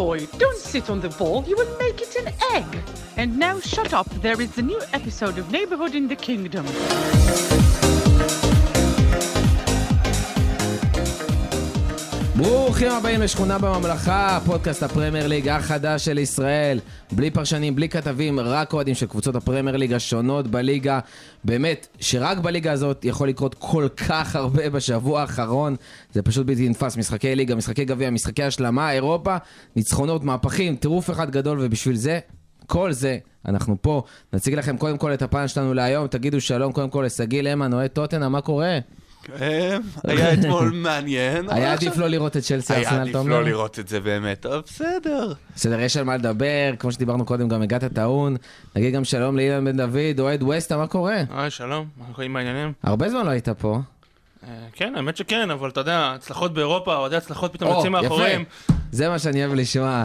Roy, don't sit on the ball. You will make it an egg. And now shut up. There is a new episode of Neighborhood in the Kingdom. ברוכים הבאים לשכונה בממלכה, פודקאסט הפרמייר ליג החדש של ישראל. בלי פרשנים, בלי כתבים, רק אוהדים של קבוצות הפרמייר ליג השונות בליגה. באמת, שרק בליגה הזאת יכול לקרות כל כך הרבה בשבוע האחרון. זה פשוט בלתי נתפס. משחקי ליגה, משחקי גביע, משחקי השלמה, אירופה, ניצחונות, מהפכים, טירוף אחד גדול, ובשביל זה, כל זה, אנחנו פה. נציג לכם קודם כל את הפאנל שלנו להיום. תגידו שלום קודם כל לסגי למן, אוהד טוטנהאם, מה קורה? היה אתמול מעניין. היה עדיף לא לראות את צ'לסי ארסנל. היה עדיף לא לראות את זה באמת, אבל בסדר. בסדר, יש על מה לדבר, כמו שדיברנו קודם, גם הגעת טעון. נגיד גם שלום לאילן בן דוד, אוהד ווסטהאם, מה קורה? שלום, אנחנו קוראים בעניינים. הרבה זמן לא היית פה. כן, האמת שכן, אבל אתה יודע, הצלחות באירופה, אוהדי הצלחות פתאום יוצאים מאחורים. זה מה שאני אוהב לשמוע.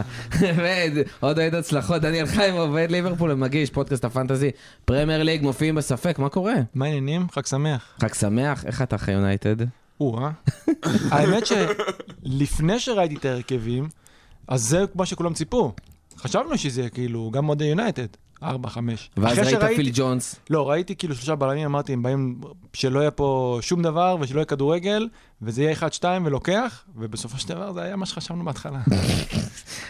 עוד אוהד הצלחות, דניאל חיים עובד ליברפול ומגיש פודקאסט הפנטזי פרמייר ליג, מופיעים בספק, מה קורה? מה העניינים? חג שמח. חג שמח, איך אתה אחרי יונייטד? האמת שלפני שראיתי את ההרכבים, אז זה מה שכולם ציפו. חשבנו שזה כאילו גם עוד יונייטד. 4-5. ואז ראית פיל ג'ונס? לא, ראיתי כאילו 3 בלמים, אמרתי, הם באים שלא יהיה פה שום דבר ושלא יהיה כדורגל, וזה יהיה 1-2 ולוקח, ובסופו של דבר זה היה מה שחשבנו בהתחלה.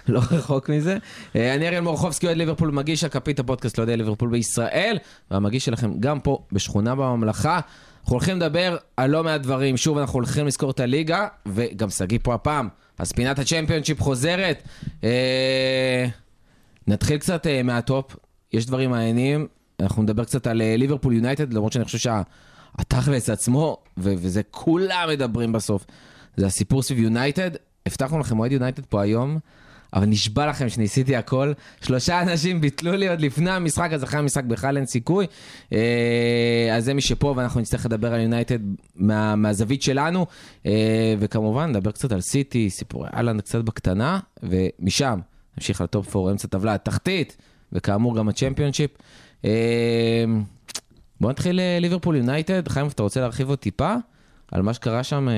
לא רחוק מזה. אני אריאל מורחובסקי, אוהד ליברפול, מגיש הכפית הפודקאסט לא יודע ליברפול בישראל, והמגיש שלכם גם פה בשכונה בממלכה. אנחנו הולכים לדבר על לא מעט דברים. שוב, אנחנו הולכים לזכור את הליגה, וגם סגי פה הפעם. אז פינת הצ'מפיונשיפ חוזרת. נתחיל קצת מהטופ. יש דברים מעניינים, אנחנו נדבר קצת על ליברפול יונייטד, למרות שאני חושב שהתכלס עצמו, וזה כולם מדברים בסוף, זה הסיפור סביב יונייטד, הבטחנו לכם מועד יונייטד פה היום, אבל נשבע לכם שניסיתי הכל, 3 אנשים ביטלו לי עוד לפני המשחק, אז אחרי המשחק בכלל אין סיכוי, אז זה מי שפה, ואנחנו נצטרך לדבר על יונייטד מהזווית שלנו, וכמובן נדבר קצת על סיטי, סיפורי אלנד קצת בקטנה, ומשם נמשיך לטופ 4, אמצע טבלה התחתית, וכאמור גם הצ'מפיונשיפ. בוא נתחיל ליברפול יונייטד. חיים, אתה רוצה להרחיב עוד טיפה על מה שקרה שם?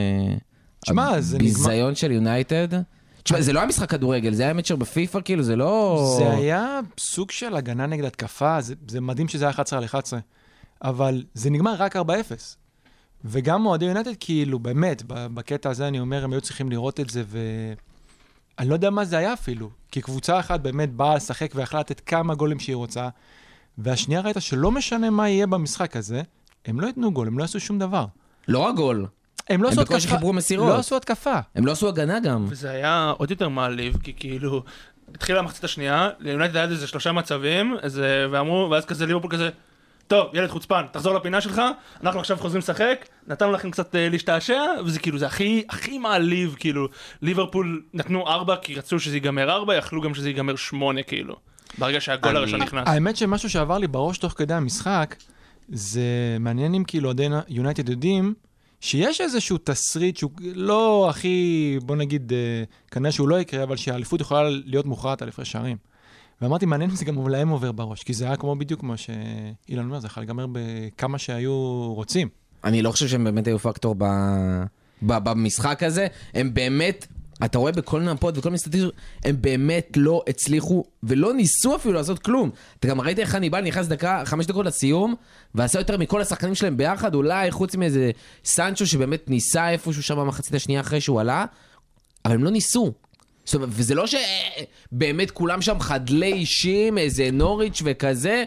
הביזיון של יונייטד. תשמע, זה לא היה משחק כדורגל, זה היה מצ'ר בפיפה, כאילו, זה לא... זה היה סוג של הגנה נגד התקפה, זה מדהים שזה היה 11-11, אבל זה נגמר רק 4-0. וגם אוהדי יונייטד, כאילו, באמת, בקטע הזה אני אומר, הם היו צריכים לראות את זה ו... אני לא יודע מה זה היה אפילו, כי קבוצה אחת באמת באה לשחק והחלטת כמה גולים שהיא רוצה, והשנייה ראית שלא משנה מה יהיה במשחק הזה, הם לא יתנו גול, הם לא עשו שום דבר. לא הגול. הם לא עשו התקפה. הם בכל שחיברו מסירות. לא עשו התקפה. הם לא עשו הגנה גם. וזה היה עוד יותר מעליב, כי כאילו, התחילה המחצית השנייה, ליונייטד היה איזה 3 מצבים, ואמרו, ואז כזה ליברפול כזה, טוב, ילד חוצפן, תחזור לפינה שלך, אנחנו עכשיו חוזרים לשחק, נתנו לכם קצת להשתעשע, וזה כאילו, זה הכי מעליב, כאילו, ליברפול נתנו 4 כי רצו שזה ייגמר 4, יכלו גם שזה ייגמר 8, כאילו, ברגע שהגול הראשון נכנס. האמת שמשהו שעבר לי בראש תוך כדי המשחק, זה מעניין אם כאילו עדיין יונייטד יודעים, שיש איזשהו תסריט שהוא לא הכי, בוא נגיד, כנראה שהוא לא יקרה, אבל שהאליפות יכולה להיות מוכרעת על הפרש שערים. ואמרתי, מעניין אם זה גם להם עובר בראש, כי זה היה כמו בדיוק כמו שאילן אומר, זה יכול לגמר בכמה שהיו רוצים. אני לא חושב שהם באמת היו פקטור במשחק הזה, הם באמת, אתה רואה בכל נאפות וכל מסטטיסטים, הם באמת לא הצליחו ולא ניסו אפילו לעשות כלום. אתה גם ראית איך הניבל נכנס 5 דקות לסיום, ועשה יותר מכל השחקנים שלהם ביחד, אולי חוץ מאיזה סנצ'ו שבאמת ניסה איפשהו שם במחצית השנייה אחרי שהוא עלה, אבל הם לא ניסו. וזה לא שבאמת כולם שם חדלי אישים, איזה נוריץ' וכזה.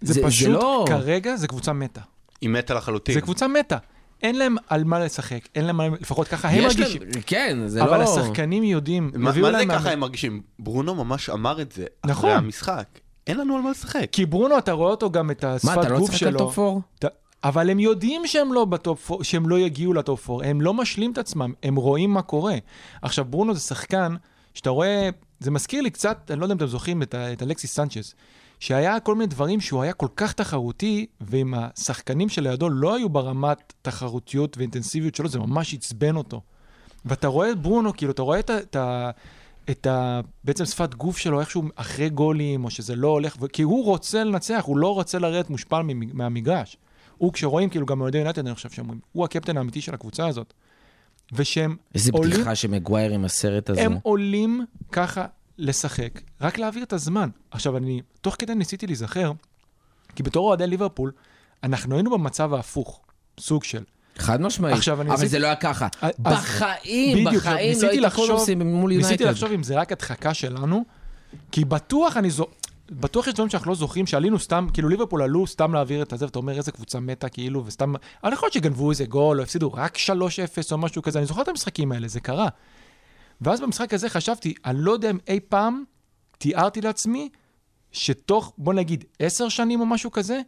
זה פשוט, כרגע זה קבוצה מתה. היא מתה לחלוטין. זה קבוצה מתה. אין להם על מה לשחק, אין להם, לפחות ככה הם מרגישים. כן, זה לא... אבל השחקנים יודעים... מה זה ככה הם מרגישים? ברונו ממש אמר את זה. אחרי המשחק. אין לנו על מה לשחק. כי ברונו, אתה רואה אותו גם את השפת גוף שלו. מה, אתה לא צריך לטופור? אבל הם יודעים שהם לא יגיעו לטופור. הם לא משלים את עצמם. הם רואים מה קורה. עכשיו, ברונו זה שחקן שאתה רואה, זה מזכיר לי קצת, אני לא יודע אם אתם זוכרים, את אלכסיס סנצ'ס, שהיה כל מיני דברים שהוא היה כל כך תחרותי, ועם השחקנים שלידו לא היו ברמת תחרותיות ואינטנסיביות שלו, זה ממש הצבן אותו. ואתה רואה את ברונו, כאילו, אתה רואה בעצם שפת גוף שלו, איכשהו אחרי גולים, או שזה לא הולך, כי הוא רוצה לנצח, הוא לא רוצה לרדת מושפל מהמגרש. הוא כשרואים, כאילו, גם אוהדי יונייטד, אני חושב שאומרים, הוא הקפטן האמיתי של הקבוצה הזאת. איזה בדיחה שמגווייר עם הסרט הזה. הם עולים ככה לשחק, רק להעביר את הזמן. עכשיו, אני תוך כדי ניסיתי להיזכר, כי בתור אוהדי ליברפול, אנחנו היינו במצב ההפוך, סוג של... חד משמעית, אבל זה לא היה ככה. בחיים, בחיים לא הייתי חושבים מול יונייטד. ניסיתי לחשוב אם זה רק הדחקה שלנו, כי בטוח אני זו... בטוח יש דברים שאנחנו לא זוכרים, שעלינו סתם, כאילו ליברפול עלו סתם להעביר את הזה, ואתה אומר איזה קבוצה מתה, כאילו, וסתם... אני חושב שגנבו איזה גול, או הפסידו רק 3-0 או משהו כזה, אני זוכר את המשחקים האלה, זה קרה. ואז במשחק הזה חשבתי, אני לא יודע אם אי פעם תיארתי לעצמי, שתוך, בוא נגיד, 10 שנים או משהו כזה,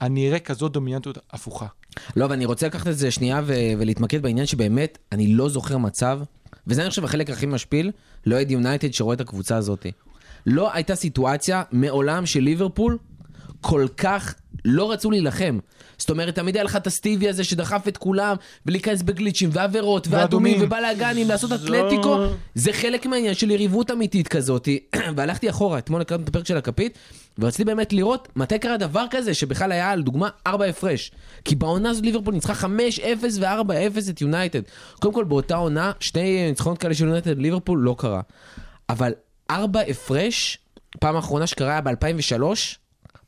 אני אראה כזאת דומיננטיות הפוכה. לא, ואני רוצה לקחת את זה שנייה ולהתמקד בעניין שבאמת אני לא זוכר מצב, וזה אני חושב החלק הכי משפיל, לא הייתי יונייטד שרואה את הקבוצה הזאת. לא הייתה סיטואציה מעולם של ליברפול כל כך לא רצו להילחם. זאת אומרת, תמיד היה לך את הסטיבי הזה שדחף את כולם, ולהיכנס בגליצ'ים ועבירות ואדומים ובלאגנים, לעשות אתלטיקו. זה חלק מהעניין של יריבות אמיתית כזאת. והלכתי אחורה, אתמול לקראת את הפרק של הכפית, ורציתי באמת לראות מתי קרה דבר כזה, שבכלל היה על דוגמה 4 הפרש. כי בעונה הזאת ליברפול ניצחה 5-0 ו-4-0 את יונייטד. קודם כל באותה עונה, שני ניצחונות כאלה של יונייטד ליברפול לא קרה. אבל 4 הפרש, פעם האחרונה שקרה היה ב-2003,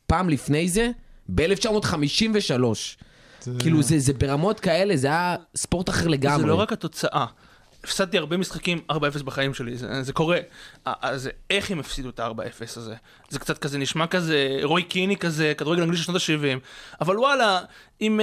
פעם לפני זה, ב-1953. כאילו זה ברמות כאלה, זה היה ספורט אחר לגמרי. זה לא רק התוצאה. הפסדתי הרבה משחקים 4-0 בחיים שלי, זה קורה. אז איך הם הפסידו את ה-4-0 הזה? זה קצת כזה, נשמע כזה, רוי קיני כזה, כדורגל אנגלי של שנות ה-70. אבל וואלה, עם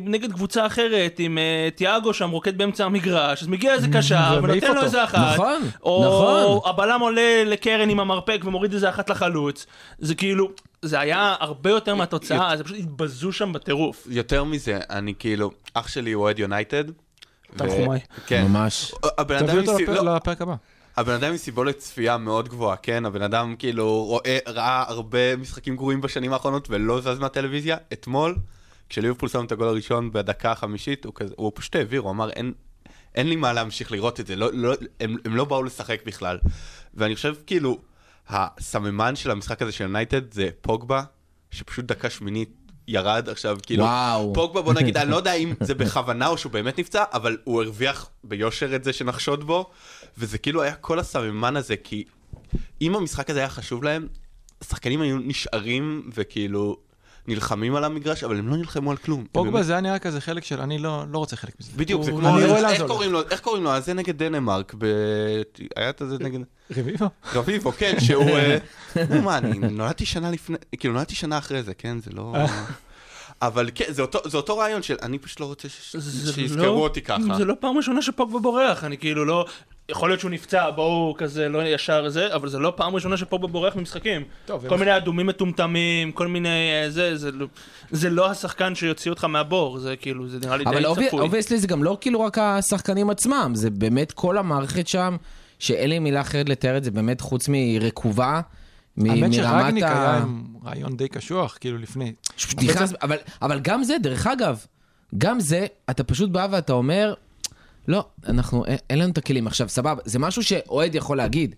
נגד קבוצה אחרת, עם תיאגו שם רוקד באמצע המגרש, אז מגיע איזה קשר ונותן לו איזה אחת. נכון, או הבלם עולה לקרן עם המרפק ומוריד איזה אחת לחלוץ. זה כאילו... זה היה הרבה יותר מהתוצאה, זה פשוט התבזו שם בטירוף. יותר מזה, אני כאילו, אח שלי הוא אוהד יונייטד. תנחומי. ממש. תביא אותו לפרק הבא. הבן אדם עם סיבולת צפייה מאוד גבוהה, כן? הבן אדם כאילו ראה הרבה משחקים גרועים בשנים האחרונות, ולא זז מהטלוויזיה. אתמול, כשליברפול שם את הגול הראשון בדקה החמישית, הוא פשוט העביר, הוא אמר, אין לי מה להמשיך לראות את זה, הם לא באו לשחק בכלל. ואני חושב כאילו, הסממן של המשחק הזה של יונייטד זה פוגבה, שפשוט דקה שמינית ירד עכשיו, כאילו, וואו. פוגבה בוא נגיד, אני לא יודע אם זה בכוונה או שהוא באמת נפצע, אבל הוא הרוויח ביושר את זה שנחשוד בו, וזה כאילו היה כל הסממן הזה, כי אם המשחק הזה היה חשוב להם, השחקנים היו נשארים וכאילו נלחמים על המגרש, אבל הם לא נלחמו על כלום. פוגבה זה היה נראה כזה חלק של, אני לא רוצה חלק מזה. בדיוק, זה כמו, איך קוראים לו? אז זה נגד דנמרק, היה את זה נגד... רביבו, כן, שהוא... מה, אני נולדתי שנה לפני, כאילו נולדתי שנה אחרי זה, כן, זה לא... אבל כן, זה אותו רעיון של, אני פשוט לא רוצה שיזכרו אותי ככה. זה לא פעם ראשונה שפוגבה בורח, אני כאילו לא... יכול להיות שהוא נפצע, בואו כזה, לא ישר זה, אבל זה לא פעם ראשונה שפוגבה בורח ממשחקים. כל מיני אדומים מטומטמים, כל מיני זה, זה לא השחקן שיוציא אותך מהבור, זה כאילו, זה נראה לי די צפוי. אבל אובייסלי זה גם לא כאילו רק השחקנים עצמם, זה באמת כל המערכת שם, שאין לי מילה אחרת לתאר את זה, באמת חוץ מרקובה, האמת שרגניק היה עם רעיון די קשוח, כאילו לפני. אבל גם זה, דרך אגב, גם זה, אתה פשוט בא ואתה אומר, לא, אין לנו את הכלים. עכשיו, סבב, זה משהו שאוהד יכול להגיד,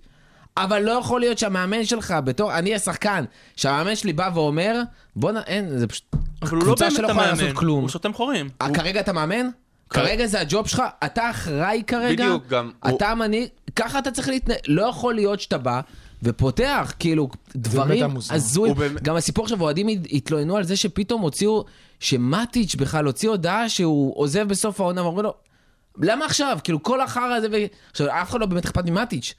אבל לא יכול להיות שהמאמן שלך, בתור, אני השחקן, שהמאמן שלי בא ואומר, בוא אין, זה פשוט, קבוצה שלא יכולה לעשות כלום. הוא שותם חורים. כרגע אתה מאמן? כרגע זה הג'וב שלך, אתה אחראי כרגע, אתה מנהיג, ככה אתה צריך להתנהל, לא יכול להיות שאתה בא, ופותח, כאילו, דברים הזויים. גם הסיפור שבועדים התלוננו על זה שפתאום הוציאו, שמטיץ' בכלל הוציא הודעה שהוא עוזב בסוף העונה, ואומרים לו, למה עכשיו? כאילו, כל אחר הזה, עכשיו, אף אחד לא באמת אכפת ממטיץ',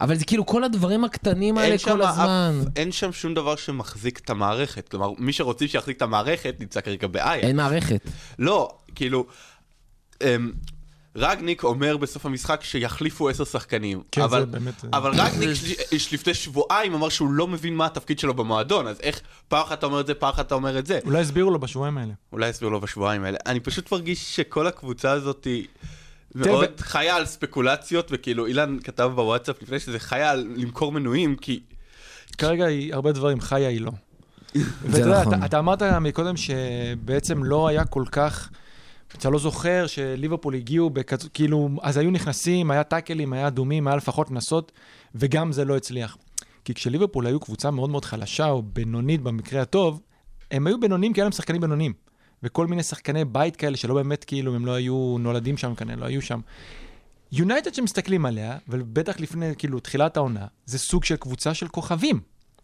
אבל זה כאילו כל הדברים הקטנים האלה כל הזמן. אין שם שום דבר שמחזיק את המערכת, כלומר, מי שרוצים שיחזיק את המערכת, נמצא כרגע בעיה. אין מערכת. לא, כאילו, רגניק אומר בסוף המשחק שיחליפו 10 שחקנים, אבל רגניק שלפני שבועיים אמר שהוא לא מבין מה התפקיד שלו במועדון, אז איך פעם אחת אתה אומר את זה, פעם אחת אתה אומר את זה. אולי הסבירו לו בשבועיים האלה. אני פשוט מרגיש שכל הקבוצה הזאת מאוד חיה על ספקולציות, וכאילו אילן כתב בוואטסאפ לפני שזה חיה על למכור מנויים, כי כרגע היא הרבה דברים, חיה היא לא. אתה אמרת מקודם שבעצם לא היה כל כך... אתה לא זוכר שליברפול הגיעו, כאילו, אז היו נכנסים, היה טאקלים, היה אדומים, היה לפחות נסות, וגם זה לא הצליח. כי כשליברפול היו קבוצה מאוד מאוד חלשה, או בינונית במקרה הטוב, הם היו בינונים כי היה להם שחקנים בינונים. וכל מיני שחקני בית כאלה שלא באמת, כאילו, הם לא היו נולדים שם, כנראה, לא היו שם. יונייטד שמסתכלים עליה, ובטח לפני, כאילו, תחילת העונה, זה סוג של קבוצה של כוכבים.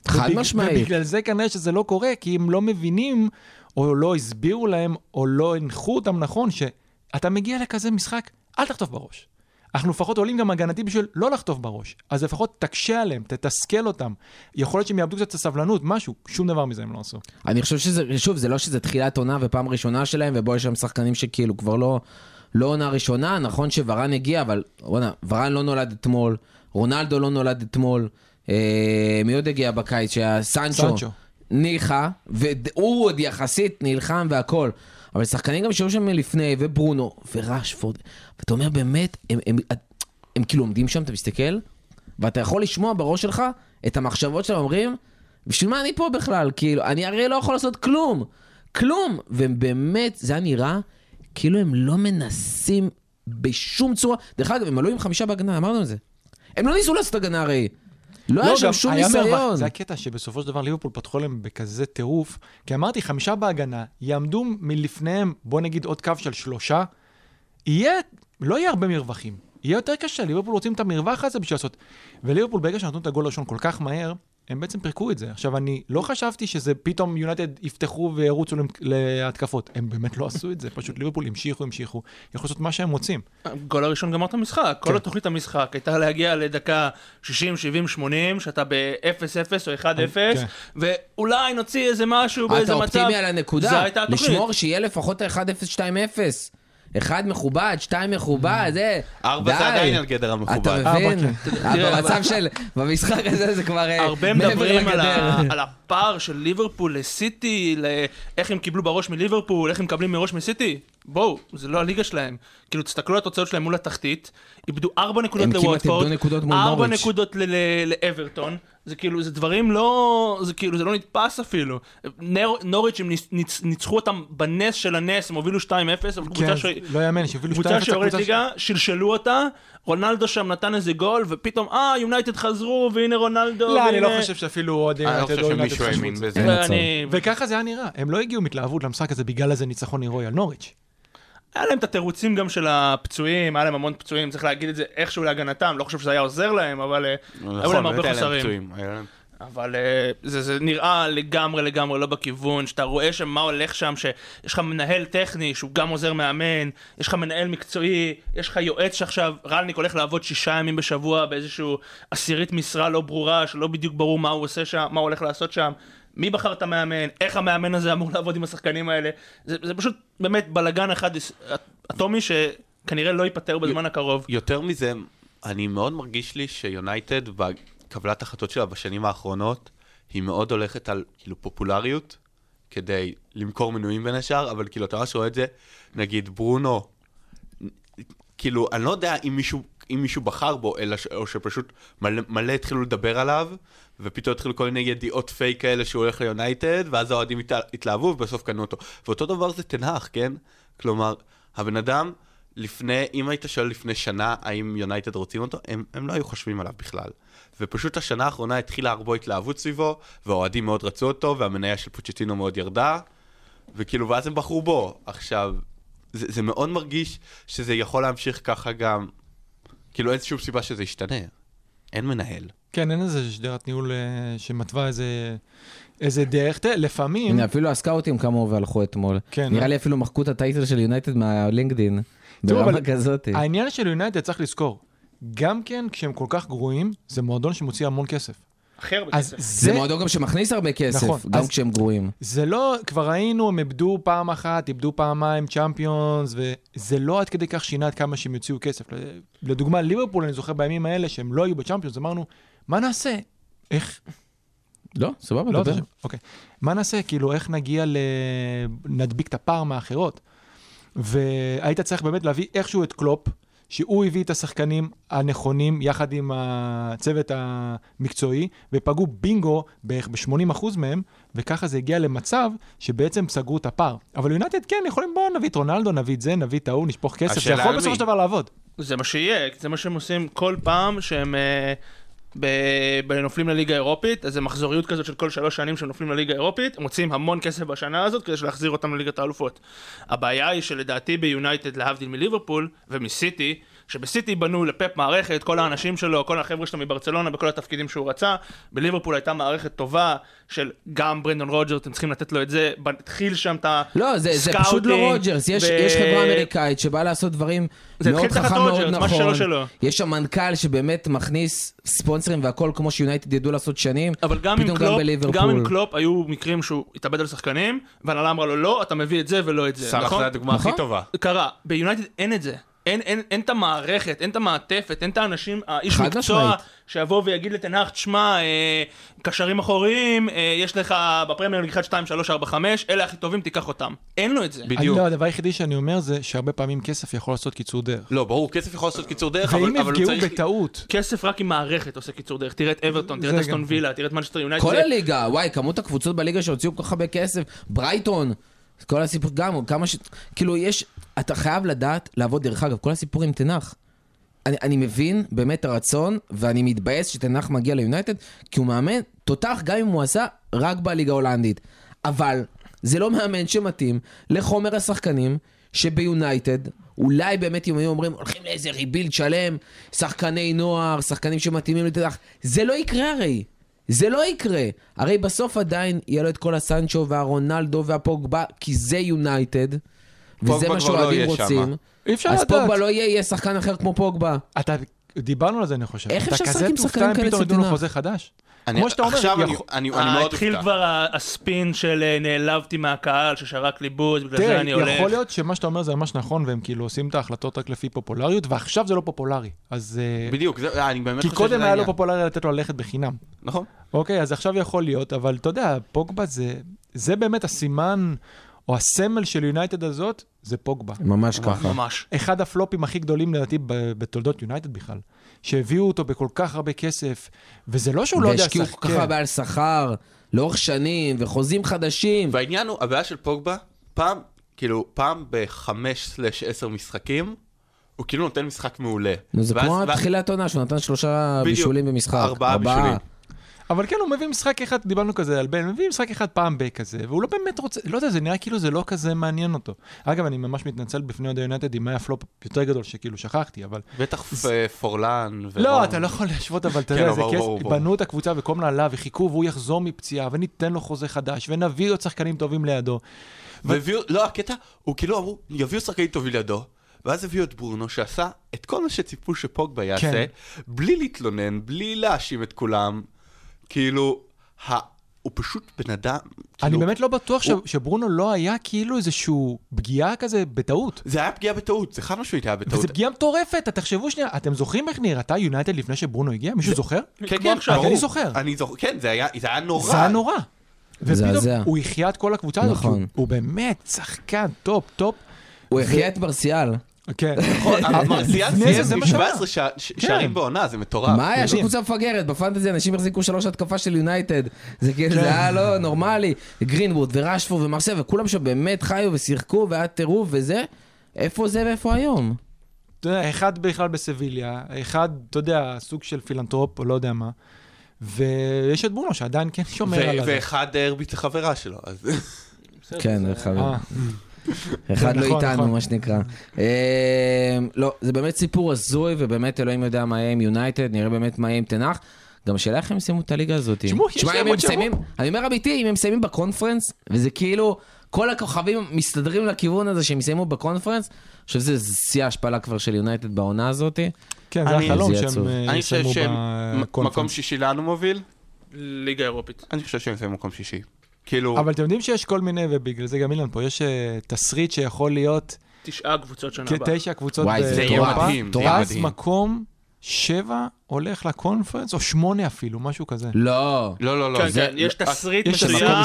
חד משמעית. ובגלל זה כנראה שזה לא קורה, כי הם לא מבינים, או לא הסבירו להם, או לא הנחו אותם נכון, שאתה מגיע לכזה משחק, אל תחטוף בראש. אנחנו לפחות עולים גם הגנתי בשביל לא לחטוף בראש. אז לפחות תקשה עליהם, תתסכל אותם. יכול להיות שהם יאבדו קצת סבלנות, משהו, שום דבר מזה הם לא עשו. אני חושב שזה, שוב, זה לא שזה תחילת עונה ופעם ראשונה שלהם, ובו יש שם שחקנים שכאילו כבר לא עונה ראשונה, נכון שוורן הגיע, אבל ורן לא נולד אתמול, רונלדו לא נולד אתמול, מי עוד הגיע בקיץ? סנצ'ו נלחם, והוא עוד יחסית נלחם והכל. אבל שחקנים גם שהיו שם לפני, וברונו, ורשפורד, ואתה אומר באמת, הם כאילו עומדים שם, אתה מסתכל, ואתה יכול לשמוע בראש שלך את המחשבות שלהם אומרים, בשביל מה אני פה בכלל? כאילו, אני הרי לא יכול לעשות כלום, כלום! ובאמת, זה נראה, כאילו הם לא מנסים בשום צורה. דרך אגב, הם עלו עם 5 בהגנה, אמרנו את זה. הם לא ניסו לעשות הגנה הרי. לא היה שם שום ניסיון. זה הקטע שבסופו של דבר ליברפול פתחו להם בכזה טירוף, כי אמרתי 5 בהגנה, יעמדו מלפניהם, בוא נגיד עוד קו של 3, לא יהיה הרבה מרווחים, יהיה יותר קשה, ליברפול רוצים את המרווח הזה בשביל לעשות, וליברפול ברגע שנתנו את הגול הראשון כל כך מהר, הם בעצם פרקו את זה. עכשיו, אני לא חשבתי שזה פתאום יונייטד יפתחו וירוצו להתקפות. הם באמת לא עשו את זה. פשוט ליברפול המשיכו. יכולים לעשות מה שהם רוצים. גול הראשון גמר את המשחק. כל התוכנית המשחק הייתה להגיע לדקה 60, 70, 80, שאתה ב-0-0 או 1-0, ואולי נוציא איזה משהו באיזה מצב. אתה אופטימי על הנקודה. לשמור שיהיה לפחות ה-1-0-2-0. 1 מכובד, 2 מכובד, זה... 4 זה עדיין על גדר המכובד. אתה מבין? במצב של... במשחק הזה זה כבר... הרבה מדברים על הפער של ליברפול לסיטי, איך הם קיבלו בראש מליברפול, איך הם מקבלים מראש מסיטי. בואו, זה לא הליגה שלהם. כאילו, תסתכלו על התוצאות שלהם מול התחתית, איבדו 4 נקודות לווטפורד, 4 נקודות לאברטון, זה כאילו, זה דברים לא... זה כאילו, זה לא נתפס אפילו. נוריץ' הם ניצחו אותם בנס של הנס, הם הובילו 2-0, כן, לא יאמן, שהובילו 2-0. קבוצה שיורדת ליגה, שלשלו אותה, רונלדו שם נתן איזה גול, ופתאום, יונייטד חזרו, והנה רונלדו, והנה... לא, אני לא חושב שאפילו עוד... אני לא חושב שמישהו האמין בזה. וככה זה היה נראה. הם לא הגיעו מתלהבות למשחק הזה בגלל איזה ניצחון הירואי על נוריץ'. היה להם את התירוצים גם של הפצועים, היה להם המון פצועים, צריך להגיד את זה איכשהו להגנתם, לא חושב שזה היה עוזר להם, אבל היו להם הרבה חוסרים. אבל זה נראה לגמרי לא בכיוון, שאתה רואה שמה הולך שם, שיש לך מנהל טכני שהוא גם עוזר מאמן, יש לך מנהל מקצועי, יש לך יועץ שעכשיו רלניק הולך לעבוד 6 ימים בשבוע באיזשהו עשירית משרה לא ברורה, שלא בדיוק ברור מה הוא עושה שם, מה הוא הולך לעשות שם. מי בחר את המאמן, איך המאמן הזה אמור לעבוד עם השחקנים האלה, זה פשוט באמת בלגן אחד אטומי שכנראה לא ייפטר בזמן הקרוב. יותר מזה, אני מאוד מרגיש לי שיונייטד בקבלת החלטות שלה בשנים האחרונות, היא מאוד הולכת על כאילו פופולריות, כדי למכור מנויים בין השאר, אבל כאילו אתה רואה את זה, נגיד ברונו, כאילו אני לא יודע אם מישהו בחר בו, אלא או שפשוט מלא התחילו לדבר עליו, ופתאום התחילו כל מיני ידיעות פייק כאלה שהוא הולך ליונייטד, ואז האוהדים התלהבו ובסוף קנו אותו. ואותו דבר זה תנח, כן? כלומר, הבן אדם, אם היית שואל לפני שנה האם יונייטד רוצים אותו, הם לא היו חושבים עליו בכלל. ופשוט השנה האחרונה התחילה הרבה התלהבות סביבו, והאוהדים מאוד רצו אותו, והמניה של פוצ'טינו מאוד ירדה, וכאילו, ואז הם בחרו בו. עכשיו, זה מאוד מרגיש שזה יכול להמשיך ככה גם, כאילו אין שום סיבה שזה ישתנה. אין מנהל. כן, אין איזה שדרת ניהול שמטווה איזה דרך, לפעמים... הנה, אפילו הסקאוטים כמוהו והלכו אתמול. נראה לי אפילו מחקו את הטייטל של יונייטד מהלינקדין, ברמה כזאת. העניין של יונייטד צריך לזכור, גם כן כשהם כל כך גרועים, זה מועדון שמוציא המון כסף. זה מועדון גם שמכניס הרבה כסף, גם כשהם גרועים. זה לא, כבר ראינו, הם איבדו פעם אחת, איבדו פעמיים, צ'אמפיונס, וזה לא עד כדי כך שינה עד כמה שהם יוציאו כסף. לדוגמה, ליברפול, אני זוכר בימים האלה שהם לא היו בצ'אמפיונס, אמרנו, מה נעשה? איך? לא, סבבה, דבר. אוקיי. מה נעשה? כאילו, איך נגיע לנדביק את הפער מהאחרות? והיית צריך באמת להביא איכשהו את קלופ, שהוא הביא את השחקנים הנכונים יחד עם הצוות המקצועי, ופגעו בינגו בערך ב-80% מהם, וככה זה הגיע למצב שבעצם סגרו את הפער. אבל יונייטד כן, יכולים בואו נביא את רונלדו, נביא את זה, נביא את ההוא, נשפוך כסף, זה יכול בסופו של דבר לעבוד. זה מה שיהיה, זה מה שהם עושים כל פעם שהם נופלים לליגה האירופית, אז זה מחזוריות כזאת של כל 3 שנים שהם נופלים לליגה האירופית, הם מוצאים המון כסף בשנה הזאת כדי להחזיר אותם לליגת האלופות. הבעיה היא שלדעתי ביונייטד, להבדיל מליברפול ומסיטי, שבסיטי בנו לפאפ מערכת, כל האנשים שלו, כל החבר'ה שלו מברצלונה, בכל התפקידים שהוא רצה. בליברפול הייתה מערכת טובה של גם ברנדון רוג'רס, אתם צריכים לתת לו את זה, התחיל שם את הסקאוטינג. לא, זה פשוט לא רוג'רס, יש חברה אמריקאית שבאה לעשות דברים מאוד חכם, מאוד נכון. יש שם מנכ"ל שבאמת מכניס ספונסרים והכל, כמו שיונייטד ידעו לעשות שנים. אבל גם עם קלופ היו מקרים שהוא התאבד על שחקנים, והנהלה אמרה לו, לא, אתה מביא את זה ולא את זה. סלח, זה הדוגמה הכי טובה. קרה, ביונייטד אין את זה. אין את המערכת, אין את המעטפת, אין את האנשים, האיש מקצוע שיבוא ויגיד לתנח, תשמע, קשרים אחוריים, יש לך בפרמייר ליג 2, 3, 4, 5, אלה הכי טובים, תיקח אותם. אין לו את זה. בדיוק. הדבר היחידי שאני אומר זה שהרבה פעמים כסף יכול לעשות קיצור דרך. לא, ברור, כסף יכול לעשות קיצור דרך, אבל הוא צריך... ואם יפגעו בטעות. כסף רק עם מערכת עושה קיצור דרך. תראה את אברטון, תראה את אסטון וילה, תראה את מנצ'סטר יונייטד. כל הליגה, וואי, כמות הקבוצות בליגה שהוציאו כל כך הרבה כסף, ברייטון, כל הסיפור גם, כמה ש... כאילו יש... אתה חייב לדעת לעבוד דרך אגב, כל הסיפור עם תנח. אני מבין באמת הרצון, ואני מתבאס שתנח מגיע ליונייטד, כי הוא מאמן, תותח גם אם הוא עשה רק בליגה הולנדית. אבל זה לא מאמן שמתאים לחומר השחקנים שביונייטד, אולי באמת יומיים אומרים, הולכים לאיזה ריבילד שלם, שחקני נוער, שחקנים שמתאימים לתנח. זה לא יקרה הרי. זה לא יקרה. הרי בסוף עדיין יהיה לו את כל הסנצ'ו והרונלדו והפוגבה, כי זה יונייטד. וזה מה שאוהבים רוצים. אז פוגבה לא יהיה שחקן אחר כמו פוגבה. דיברנו על זה, אני חושב. איך אפשר שחקים שחקנים כאלה סבינה? פתאום חוזה חדש. כמו שאתה אומר, התחיל כבר הספין של נעלבתי מהקהל, ששרק לי בוז, בגלל זה אני הולך. יכול להיות שמה שאתה אומר זה ממש נכון, והם כאילו עושים את ההחלטות רק לפי פופולריות, ועכשיו זה לא פופולרי. בדיוק, אני באמת חושב שזה העניין. כי קודם היה לא פופולרי לתת לו ללכת בחינם. נכון. אוקיי, אז עכשיו יכול להיות, אבל אתה יודע, פוגבה זה באמת הסימן או הסמל של יונייטד הזאת, זה פוגבה. ממש ככה. ממש. אחד הפלופים הכי גדולים לדעתי בתולדות יונייטד בכלל, שהביאו אותו בכל כך הרבה כסף, וזה לא שהוא לא יודע שחקר. והשקיעו כל כך הרבה על שכר, לאורך שנים, וחוזים חדשים. והעניין הוא, הבעיה של פוגבה, פעם ב-5/10 משחקים, הוא כאילו נותן משחק מעולה. זה כמו התחילת עונה, שהוא נתן 3 בישולים במשחק. 4 בישולים. אבל כן, הוא מביא משחק אחד, דיברנו כזה על בן, מביא משחק אחד פעם בכזה, והוא לא באמת רוצה, לא יודע, זה נראה כאילו זה לא כזה מעניין אותו. אגב, אני ממש מתנצל בפני עוד היונייטד, אם היה פלופ יותר גדול שכאילו שכחתי, אבל... בטח פורלן ו... לא, אתה לא יכול להשוות, אבל תראה, זה כס, בנו את הקבוצה וכל מנהלה, וחיכו, והוא יחזור מפציעה, וניתן לו חוזה חדש, ונביא עוד שחקנים טובים לידו. לא, הקטע, הוא כאילו אמרו, יביאו שחקנים טובים לידו. ואז הביאו את ברונו שעשה את כל מה שציפו שפוגבה יעשה, בלי להתלונן, בלי להאשים את כולם. כאילו, הוא פשוט בן אדם... אני באמת לא בטוח שברונו לא היה כאילו איזשהו פגיעה כזה בטעות. זה היה פגיעה בטעות, זה חד משמעית היה בטעות. וזה פגיעה מטורפת, תחשבו שנייה, אתם זוכרים איך נראתה יונייטד לפני שברונו הגיע? מישהו זוכר? כן, כן, אני זוכר. כן, זה היה נורא. זה היה נורא. ופתאום הוא יחיה את כל הקבוצה הזאת, הוא באמת שחקן טופ, טופ. הוא יחיה את מרסיאל. כן, מרסיאל סיים 17 שערים בעונה, זה מטורף. מה היה שקבוצה מפגרת, בפנטזי אנשים החזיקו 3 התקפה של יונייטד, זה היה לא נורמלי, גרינווד ורשפורד ומרסיאל וכולם שבאמת חיו ושיחקו והיה טירוף וזה, איפה זה ואיפה היום? אתה יודע, אחד בכלל בסביליה, אחד, אתה יודע, סוג של פילנטרופ או לא יודע מה, ויש את ברונו שעדיין כן שומר עליו. ואחד הרביץ לחברה שלו. כן, חבר. אחד לא איתנו, מה שנקרא. לא, זה באמת סיפור הזוי, ובאמת אלוהים יודע מה יהיה עם יונייטד, נראה באמת מה יהיה עם תנח. גם שאלה איך הם סיימו את הליגה הזאת. אני אומר אמיתי, אם הם סיימים בקונפרנס, וזה כאילו, כל הכוכבים מסתדרים לכיוון הזה שהם סיימו בקונפרנס, אני חושב שזה שיא השפלה כבר של יונייטד בעונה הזאת. כן, זה החלום שהם יסיימו בקונפרנס. מקום שישי לנו מוביל? ליגה אירופית. אני חושב שהם סיימו מקום שישי. אבל אתם יודעים שיש כל מיני, ובגלל זה גם אילן פה, יש תסריט שיכול להיות 9 קבוצות שנה הבאה. 9 קבוצות באירופה, אז מקום 7 הולך לקונפרנס, או 8 אפילו, משהו כזה. לא. לא. יש תסריט מסוים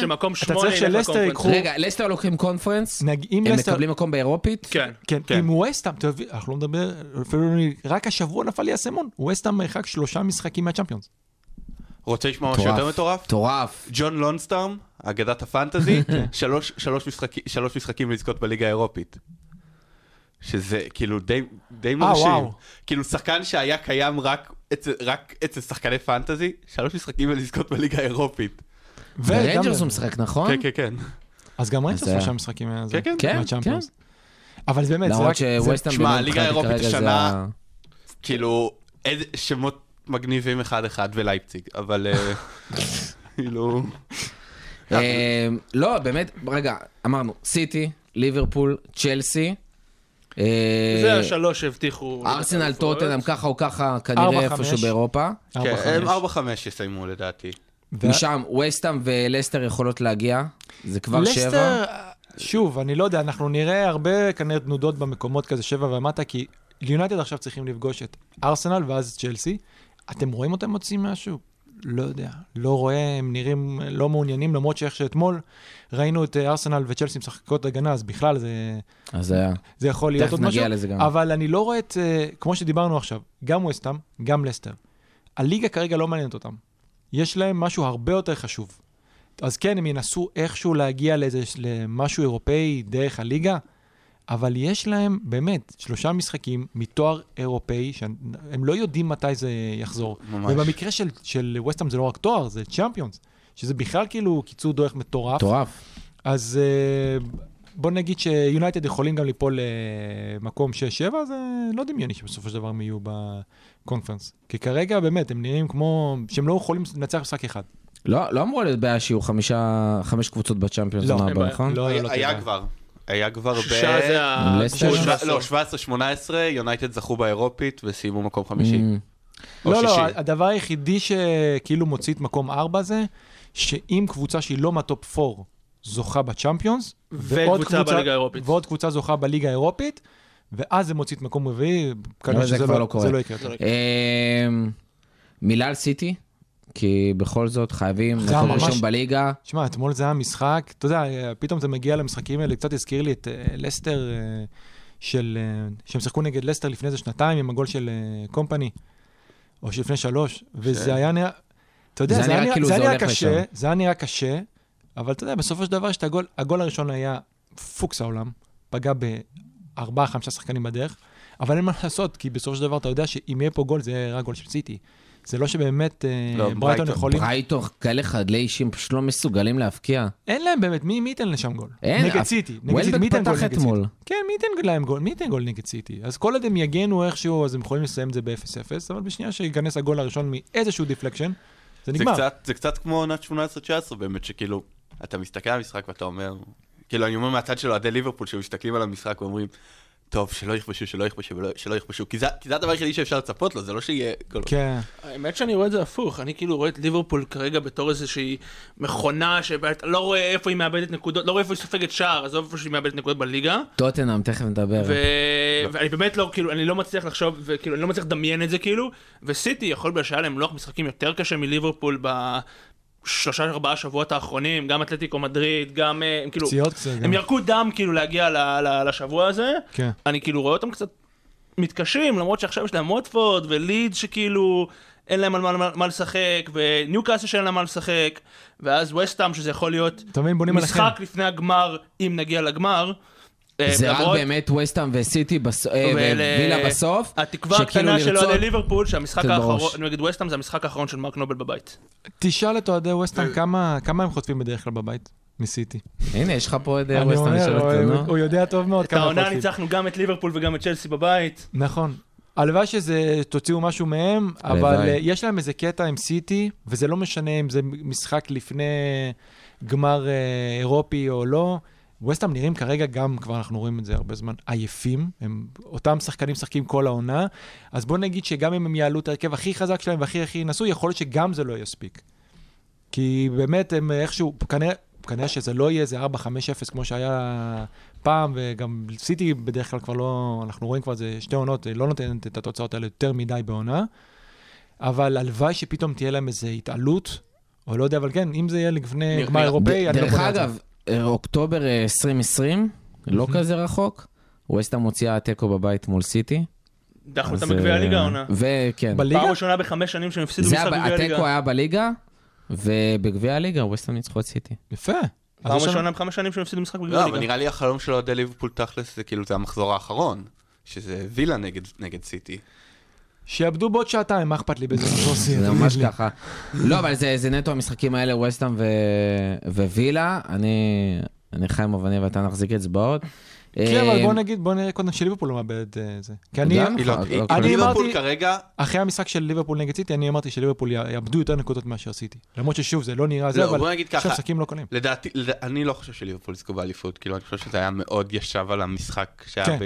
שמקום 8 הולך לקונפרנס. רגע, לסטר לוקחים קונפרנס, הם מקבלים מקום באירופית? כן. עם ווסטאם, אנחנו לא מדבר, רק השבוע נפל לי הסמון, ווסטאם מרחק 3 משחקים מהצ'אמפיונס. רוצה לשמוע משהו יותר מטורף? מטורף. ג'ון לונסטארם, אגדת הפנטזי, 3 משחקים לזכות בליגה האירופית. שזה כאילו די מרשים. כאילו שחקן שהיה קיים רק אצל שחקני פנטזי, 3 משחקים לזכות בליגה האירופית. ורנג'רס הוא משחק, נכון? כן. אז גם רנג'רס הוא 3 משחקים. כן. אבל באמת, שמע, ליגה האירופית השנה, כאילו, שמות מגניבים אחד ולייפציג, אבל כאילו... לא, באמת, רגע, אמרנו, סיטי, ליברפול, צ'לסי, זה השלוש שהבטיחו, ארסנל, טוטנהאם, ככה או ככה, כנראה איפשהו באירופה. כן, 4-5 יסיימו לדעתי. משם, וסטהאם ולסטר יכולות להגיע, זה כבר 7. שוב, אני לא יודע, אנחנו נראה הרבה כנראה תנודות במקומות כזה 7 ומטה, כי יונייטד עכשיו צריכים לפגוש את ארסנל ואז צ'לסי. אתם רואים אותם מוצאים משהו? לא יודע, לא רואה, הם נראים לא מעוניינים, למרות שאיך שאתמול ראינו את ארסנל וצ'לסי משחקות הגנה, אז בכלל זה יכול להיות עוד משהו, אבל אני לא רואה את, כמו שדיברנו עכשיו, גם וסטהאם, גם לסטר. הליגה כרגע לא מעניינת אותם. יש להם משהו הרבה יותר חשוב. אז כן, הם ינסו איכשהו להגיע למשהו אירופאי דרך הליגה, אבל יש להם באמת 3 משחקים מתואר אירופאי, שהם לא יודעים מתי זה יחזור. ממש. ובמקרה של וסטהאם זה לא רק תואר, זה צ'אמפיונס, שזה בכלל כאילו קיצור דרך מטורף. אז בוא נגיד שיונייטד יכולים גם ליפול למקום 6-7, זה לא דמיוני שבסופו של דבר הם יהיו בקונפרנס. כי כרגע באמת הם נראים כמו שהם לא יכולים לנצח משחק אחד. לא אמרו על בעיה שיהיו 5 קבוצות בצ'אמפיונס. לא, היה כבר. היה כבר לא, 17-18, יונייטד זכו באירופית וסיימו מקום 5. לא, הדבר היחידי שכאילו מוציא את מקום 4 זה, שאם קבוצה שהיא לא מהטופ 4 זוכה בצ'אמפיונס, ועוד קבוצה זוכה בליגה האירופית, ואז זה מוציא את מקום רביעי, כנראה שזה לא יקרה. מילה על סיטי? כי בכל זאת חייבים לחזור ראשון בליגה. תשמע, אתמול זה היה משחק, אתה יודע, פתאום זה מגיע למשחקים האלה, קצת הזכיר לי את לסטר, שהם שיחקו נגד לסטר לפני זה 2 עם הגול של קומפני, או שלפני 3, וזה היה נראה, אתה יודע, זה היה נראה קשה, אבל אתה יודע, בסופו של דבר, הגול הראשון היה פוקס העולם, פגע ב4-5 שחקנים בדרך, אבל אין מה לעשות, כי בסופו של דבר אתה יודע שאם יהיה פה גול, זה יהיה גול של סיטי. זה לא שבאמת ברייטון יכולים... ברייטון, כאלה חדלי אישים פשוט לא מסוגלים להפקיע. אין להם באמת, מי ייתן לשם גול? נגד סיטי. וולבק פתח אתמול. כן, מי ייתן להם גול? מי ייתן גול נגד סיטי? אז כל עד הם יגנו איכשהו, אז הם יכולים לסיים את זה ב-0-0, אבל בשנייה שיגנס הגול הראשון מאיזשהו דיפלקשן, זה נגמר. זה קצת כמו עונת 18-19 באמת, שכאילו, אתה מסתכל על המשחק ואתה אומר... כאילו, אני אומר מהצד שלו, עדי ליברפול, שמסתכלים על המשחק ואומרים, טוב, שלא יכבשו, כי זה הדבר שלי שאפשר לצפות לו, זה לא שיהיה... כן. האמת שאני רואה את זה הפוך, אני כאילו רואה את ליברפול כרגע בתור איזושהי מכונה, שלא רואה איפה היא מאבדת נקודות, לא רואה איפה היא סופגת שער, אז לא איפה שהיא מאבדת נקודות בליגה. טוטנהאם, תכף נדבר. ואני באמת לא, כאילו, אני לא מצליח לחשוב, וכאילו, אני לא מצליח לדמיין את זה, כאילו, וסיטי יכול בשעה למלוח משחקים יותר קשה מליברפול ב... 3-4 שבועות האחרונים, גם אתלטיקו מדריד, גם הם כאילו, הם ירקו דם כאילו להגיע לשבוע הזה, אני כאילו רואה אותם קצת מתקשים, למרות שעכשיו יש להם ווטפורד וליד שכאילו אין להם מה לשחק, וניוקאסל שאין להם מה לשחק, ואז וסטהאם שזה יכול להיות משחק לפני הגמר, אם נגיע לגמר, זה רק באמת וסטהאם וסיטי ווילה בסוף. התקווה הקטנה של אוהדי ליברפול שהמשחק האחרון נגד וסטהאם זה המשחק האחרון של מרק נובל בבית. תשאל את אוהדי וסטהאם כמה הם חוטפים בדרך כלל בבית מסיטי. הנה יש לך פה אוהדי וסטהאם, הוא יודע טוב מאוד כמה חוטפים. את העונה ניצחנו גם את ליברפול וגם את צ'לסי בבית. נכון, הלוואי שזה תוציאו משהו מהם, אבל יש להם איזה קטע עם סיטי, וזה לא משנה אם זה משחק לפני גמר אירופי או לא. וסטהאם נראים כרגע גם, כבר אנחנו רואים את זה הרבה זמן, עייפים, הם אותם שחקנים שחקים כל העונה, אז בוא נגיד שגם אם הם יעלו את הרכב הכי חזק שלהם והכי נסו, יכול להיות שגם זה לא יספיק. כי באמת הם איכשהו, כנראה שזה לא יהיה, זה 4-5-0 כמו שהיה פעם, וגם סיטי בדרך כלל כבר לא, אנחנו רואים כבר זה 2 עונות, לא נותנת את התוצאות האלה יותר מדי בעונה, אבל הלוואי שפתאום תהיה להם איזו התעלות, או לא יודע, אבל כן, אם זה יהיה לפני גמר אירופאי, אני לא בונה את זה. אוקטובר 2020, לא כזה רחוק, וסטהאם מוציאה תיקו בבית מול סיטי. דחו אותם בגביע הליגה עונה. וכן. פעם ראשונה ב5 שנים שהם הפסידו משחק בגביע הליגה. התיקו היה בליגה, ובגביע הליגה וסטהאם ניצחו את סיטי. יפה. פעם ראשונה ב5 שנים שהם הפסידו משחק בגביע הליגה. לא, אבל נראה לי החלום שלו עד ליברפול תכלס, זה כאילו זה המחזור האחרון, שזה וילה נגד סיטי. שיעבדו בעוד שעתיים, מה אכפת לי בזה? זה ממש ככה. לא, אבל זה נטו המשחקים האלה, וסטהאם ווילה. אני חיים אבני ואתה נחזיק אצבעות. כן, אבל בוא נגיד, בוא נראה קודם שליברפול לא מאבד את זה. כי אני ליברפול כרגע... אחרי המשחק של ליברפול נגד סיטי, אני אמרתי שליברפול יאבדו יותר נקודות מאשר סיטי. למרות ששוב, זה לא נראה זה, אבל שחקים לא קונים. לדעתי, אני לא חושב שליברפול יזכו באליפות, כאילו, אני חושב שזה היה מאוד ישב על המשחק שהיה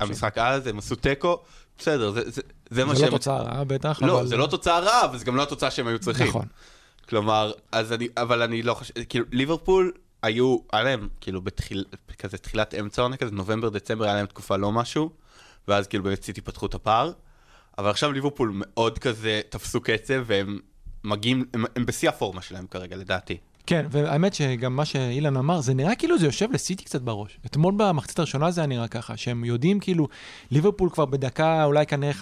במשחק אז, הם עשו טקו, בסדר, זה מה שהם... זה לא תוצאה רעה בטח, לא, זה לא תוצאה רעה, וזה גם לא התוצאה שהם היו צריכים. נכון. כלומר, אבל אני לא חושב, כאילו, ליברפול היו עליהם, כאילו, כזה תחילת אמצע עונה, כזה נובמבר, דצמבר, היה להם תקופה לא משהו, ואז כאילו באמת סיטי פתחו את הפער, אבל עכשיו ליברפול מאוד כזה תפסו קצב, והם מגיעים, הם בשיא הפורמה שלהם כרגע, לדעתי. כן, והאמת שגם מה שאילן אמר, זה נראה כאילו זה יושב לסיטי קצת בראש. אתמול במחצית הראשונה זה היה נראה ככה, שהם יודעים כאילו, ליברפול כבר בדקה, אולי כנראה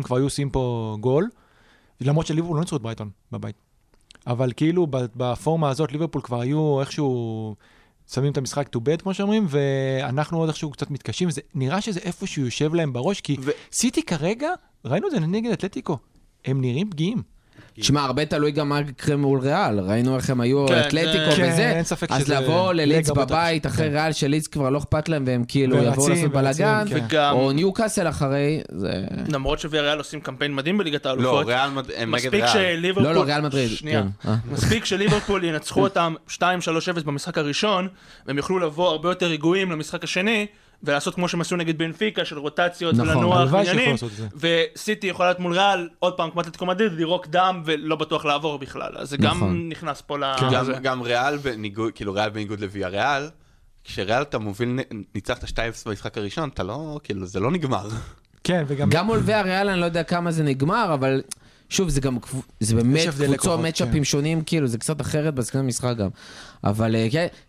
15-20 כבר היו עושים פה גול, למרות שליברפול לא ניצחו את ברייטון בבית. אבל כאילו בפורמה הזאת ליברפול כבר היו איכשהו שמים את המשחק to bed כמו שאומרים, ואנחנו עוד איכשהו קצת מתקשים, נראה שזה איפשהו יושב להם בראש, כי סיטי כרגע, ראינו את זה נגד אתלטיקו, הם נראים פגיעים. תשמע, הרבה תלוי גם מה יקרה מול ריאל, ראינו איך הם היו אתלטיקו וזה, אז לבוא לליץ בבית, אחרי ריאל שליץ כבר לא אכפת להם, והם כאילו יבואו לעשות בלגן, או ניו קאסל אחרי, זה... למרות שריאל עושים קמפיין מדהים בליגת האלופות, ריאל מדריד, מספיק שליברפול ינצחו אותם 2-3-0 במשחק הראשון, והם יוכלו לבוא הרבה יותר רגועים למשחק השני, ולעשות כמו שמסו נגד בנפיקה, של רוטציות ולנוח עניינים, וסיטי יכולה להיות מול ריאל, עוד פעם כמעט לתקומדית, לירוק דם ולא בטוח לעבור בכלל, אז זה גם נכנס פה ל... גם ריאל בניגוד לויה ריאל, כשריאל אתה מוביל ניצחת 2-0 במשחק הראשון, אתה לא, כאילו זה לא נגמר. כן, וגם... גם מול ויה ריאל אני לא יודע כמה זה נגמר, אבל... שוב, זה גם, זה באמת קבוצה מצ'אפים שונים, כאילו, זה קצת אחרת בסכנת המשחק גם. אבל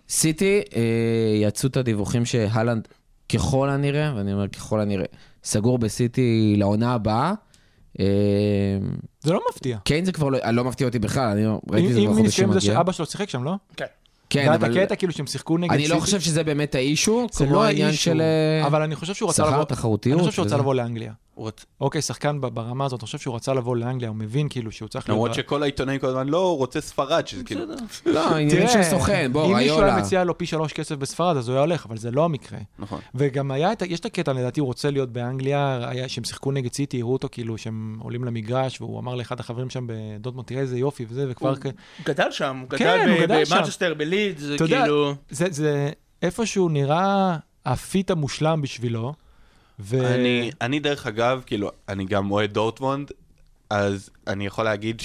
סיטי יצאו את הדיווחים שהלנד ככל הנראה, ואני אומר ככל הנראה, סגור בסיטי לעונה הבאה. זה לא מפתיע. כן, זה כבר לא מפתיע אותי בכלל, אני ראיתי זה בחודשים מגיע. אם זה שאבא שלו שיחק שם, לא? כן. כן, אבל... זה הקטע כאילו שהם שיחקו נגד סיטי. אני לא חושב שזה באמת האישו, כמו העניין של... אבל אני חושב שהוא רצה לבוא... שכר תחרותיות. אני חושב שהוא רצה לבוא לאנגליה. אוקיי, שחקן ברמה הזאת, אני חושב שהוא רצה לבוא לאנגליה, הוא מבין כאילו שהוא צריך... למרות שכל העיתונאים כל הזמן, לא, הוא רוצה ספרד, שזה כאילו... לא, עניין של סוכן, בוא, ראיולה. אם מישהו היה מציע לו פי 3 כסף בספרד, אז הוא היה הולך, אבל זה לא המקרה. נכון. וגם היה, יש את הקטע, לדעתי, הוא רוצה להיות באנגליה, שהם שיחקו נגד סיטי, יראו אותו כאילו, שהם עולים למגרש, והוא אמר לאחד החברים שם בדורטמונד, תראה איזה יופי וזה, וכבר... גדל שם, גדל במנצ'סטר, בלידס, כאילו... זה איפשהו נראה הפיט המושלם בשבילו. אני דרך אגב, כאילו, אני גם אוהד דורטמונד, אז אני יכול להגיד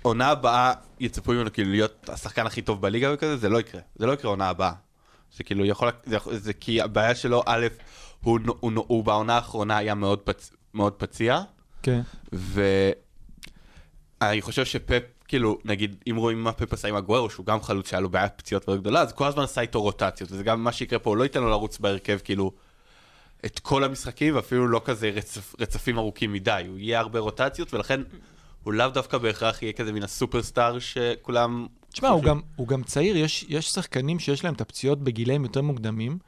שעונה הבאה יצפו ממנו כאילו להיות השחקן הכי טוב בליגה וכזה, זה לא יקרה. זה לא יקרה עונה הבאה. זה כאילו יכול, זה כי הבעיה שלו, א', הוא בעונה האחרונה היה מאוד פציע. כן. ואני חושב שפפ, כאילו, נגיד, אם רואים מה פפ עשה עם אגוארו, שהוא גם חלוץ שהיה לו בעיה פציעות מאוד גדולה, אז כל הזמן עשה איתו רוטציות, וזה גם מה שיקרה פה, הוא לא ייתן לו לרוץ בהרכב, כאילו, את כל המשחקים, ואפילו לא כזה רצפים ארוכים מדי. הוא יהיה הרבה רוטציות, ולכן הוא לאו דווקא בהכרח יהיה כזה מן הסופרסטאר שכולם... תשמע, הוא גם צעיר. יש שחקנים שיש להם את הפציעות בגילאים יותר מוקדמים,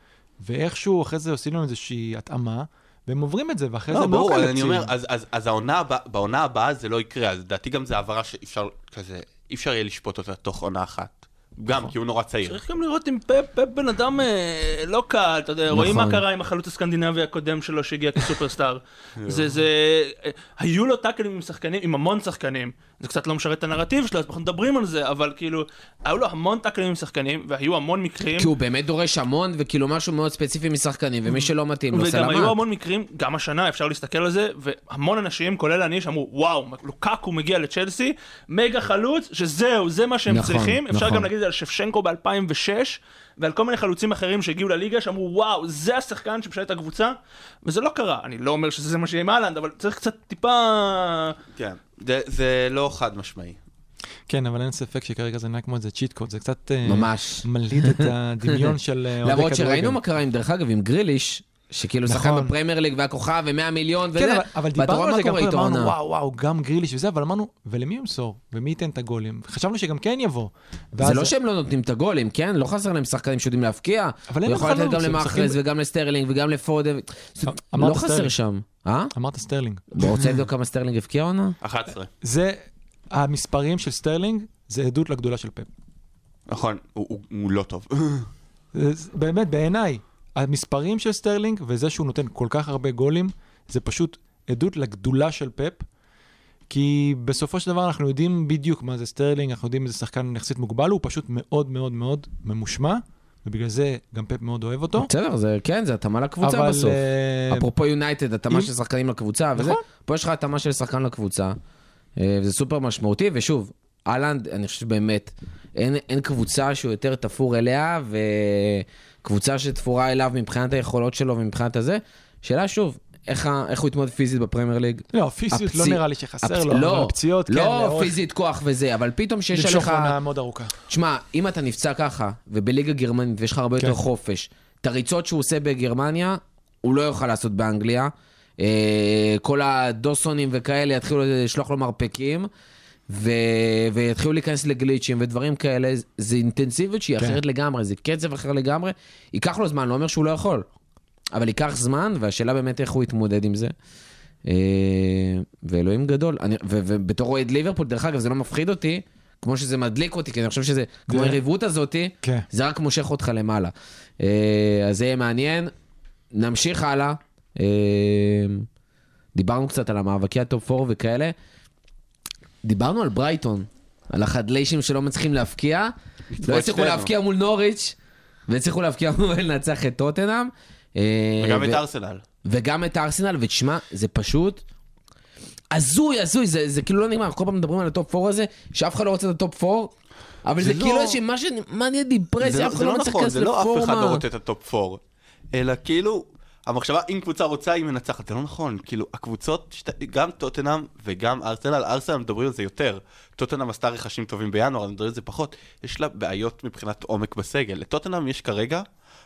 ואיכשהו אחרי זה עושים להם איזושהי התאמה, והם עוברים את זה, ואחרי זה לא קלצים. אני אומר, אז בעונה הבאה זה לא יקרה. אז דעתי גם זה העברה שאי אפשר יהיה לשפוט אותה תוך עונה אחת. גם, כי הוא נורא צעיר. צריך גם לראות אם פפ בן אדם לא קל, אתה יודע, רואים מה קרה עם החלוץ הסקנדינבי הקודם שלו שהגיע כסופרסטאר. היו לו טאקלים עם שחקנים, עם המון שחקנים. זה קצת לא משרת את הנרטיב שלו, אז אנחנו מדברים על זה, אבל כאילו, היו לו המון טאקלים עם שחקנים, והיו המון מקרים... כי הוא באמת דורש המון, וכאילו משהו מאוד ספציפי משחקנים, ומי שלא מתאים לו סלמה. וגם היו המון מקרים, גם השנה, אפשר להסתכל על זה, והמון אנשים, כולל אני, שאמרו, וואו, לוקאקו מגיע לצ'לסי, מגה חלוץ, שזהו, זה מה שהם צריכים. אפשר גם להגיד על שפשנקו ב-2006, ועל כל מיני חלוצים אחרים שהגיעו לליגה, שאמרו, וואו, זה השחקן שפשט את הקבוצה, וזה לא קרה. אני לא אומר שזה מה שיהיה עם אהלנד, אבל צריך קצת טיפה... כן, זה לא חד משמעי. כן, אבל אין ספק שכרגע זה נראה כמו איזה צ'יט קוד, זה קצת... ממש. מליד את הדמיון של... למרות שראינו מה קרה עם דרך אגב, עם גריליש, שכאילו שחקן בפרמייר ליג והכוכב, ו100 מיליון וזה, אבל דיברנו על זה גם פה, אמרנו, וואו, גם גריליש וזה, אבל אמרנו, ולמי ימסור? ומי ייתן את הגולים? חשבנו שגם כן יבוא. זה לא שהם לא נותנים את הגולים, כן? לא חסר להם שחקנים שיודעים להפקיע, ויכול לתת גם למאחרז, וגם לסטרלינג, וגם לפודן, לא חסר שם. אמרת סטרלינג. רוצה לדעת כמה סטרלינג הפקיע או לא? 11. זה, המספרים של סטרלינג, זה עדות לגדולה של פפ. נכון, הוא לא טוב. באמת, בעיניי. המספרים של סטרלינג, וזה שהוא נותן כל כך הרבה גולים, זה פשוט עדות לגדולה של פפ, כי בסופו של דבר אנחנו יודעים בדיוק מה זה סטרלינג, אנחנו יודעים איזה שחקן יחסית מוגבל, הוא פשוט מאוד מאוד מאוד ממושמע, ובגלל זה גם פפ מאוד אוהב אותו. בסדר, זה כן, זה התאמה לקבוצה בסוף. אפרופו יונייטד, התאמה של שחקנים לקבוצה, וזה, פה יש לך התאמה של שחקן לקבוצה, וזה סופר משמעותי, ושוב, אהלנד, אני חושב באמת, אין קבוצה שהוא יותר תפור אליה, וקבוצה שתפורה אליו מבחינת היכולות שלו ומבחינת הזה. שאלה שוב, איך הוא יתמודד פיזית בפרמייר ליג? לא, פיזית לא נראה לי שחסר לו, אבל פציעות כן. לא פיזית כוח וזה, אבל פתאום שיש עליך... למשוך עונה מאוד ארוכה. תשמע, אם אתה נפצע ככה, ובליגה גרמנית, ויש לך הרבה יותר חופש, את הריצות שהוא עושה בגרמניה, הוא לא יוכל לעשות באנגליה. כל הדוסונים וכאלה יתחילו לשלוח לו מרפקים, ויתחילו להיכנס לגליצ'ים ודברים כאלה. זה אינטנסיביות שהיא אחרת לגמרי, זה קצב אחר לגמרי. ייקח לו זמן, לא אומר שהוא לא יכול. אבל ייקח זמן, והשאלה באמת איך הוא יתמודד עם זה. ואלוהים גדול. ובתור רועד ליברפול, דרך אגב, זה לא מפחיד אותי, כמו שזה מדליק אותי, כי אני חושב שזה, כמו הריבות הזאת, זה רק מושך אותך למעלה. אז זה יהיה מעניין. נמשיך הלאה. דיברנו קצת על המאבקי הטופ 4 וכאלה. דיברנו על ברייטון, על החדליישים שלא מצליחים להפקיע. לא הצליחו להפקיע מול נוריץ', והצליחו להפקיע מול לנצח את טוטנהאם. וגם את ארסנל. וגם את ארסנל, ותשמע, זה פשוט עזוי, זה כאילו לא נגמר, כל פעם מדברים על הטופ 4 הזה, שאף אחד לא רוצה את הטופ 4, אבל זה כאילו מה נהיה דיפרסיה, אף אחד לא מצליח כס לפורמה. זה לא אף אחד לא רוצה את הטופ 4, אלא כאילו, המחשבה, אם קבוצה רוצה, היא מנצחת, זה לא נכון, כאילו, הקבוצות, גם טוטנהאם וגם ארסנל, ארסנל מדברים על זה יותר, טוטנהאם עשתה רכשים טובים בינואר, מדברים על זה פחות, יש לה בעיות מבחינת עומק בסגל, לטוטנהאם יש כרגע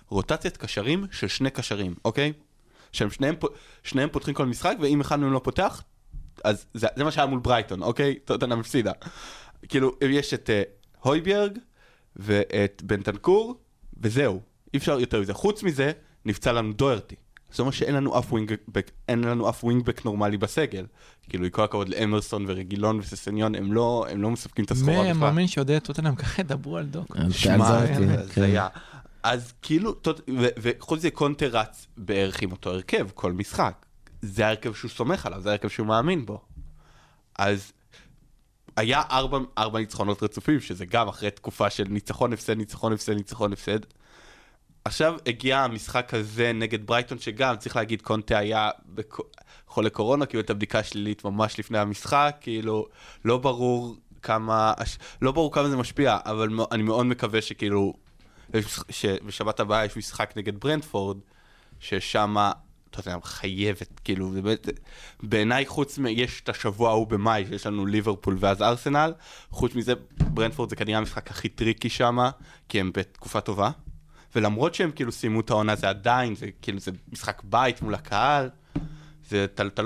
רוטציית קשרים של שני קשרים, אוקיי? שהם שניהם פותחים כל משחק, ואם אחד מהם לא פותח, אז זה מה שהיה מול ברייטון, אוקיי? טוטנהאם הפסידה. כאילו, יש את הויבjerg ואת בנטנקור, וזהו, אי אפשר יותר מזה. חוץ מזה, נפצע לנו דוירטי. זאת אומרת שאין לנו אף ווינגבק, אין לנו אף ווינגבק נורמלי בסגל. כאילו, כל הכבוד לאמרסון ורגילון וססניון, הם לא מספקים את הסחורה בכלל. מאמין שעוד טוטנהאם ככה דברו על דוק. אז כאילו, וחוץ זה קונטר רץ בערך עם אותו הרכב, כל משחק. זה הרכב שהוא סומך עליו, זה הרכב שהוא מאמין בו. אז היה 4 ניצחונות רצופים, שזה גם אחרי תקופה של ניצחון הפסד, ניצחון הפסד, ניצחון הפסד. עכשיו הגיע המשחק הזה נגד ברייטון, שגם צריך להגיד, קונטה היה חולה קורונה, כאילו את הבדיקה השלילית ממש לפני המשחק, כאילו לא ברור כמה זה משפיע, אבל אני מאוד מקווה שכאילו... שבשבת הבאה יש משחק נגד ברנדפורד, ששם טוטנהאם חייבת, כאילו, בעיניי חוץ יש את השבוע ההוא במאי, שיש לנו ליברפול ואז ארסנל, חוץ מזה ברנדפורד זה כנראה המשחק הכי טריקי שם, כי הם בתקופה טובה, ולמרות שהם כאילו סיימו את העונה, זה עדיין, זה כאילו זה משחק בית מול הקהל, אתה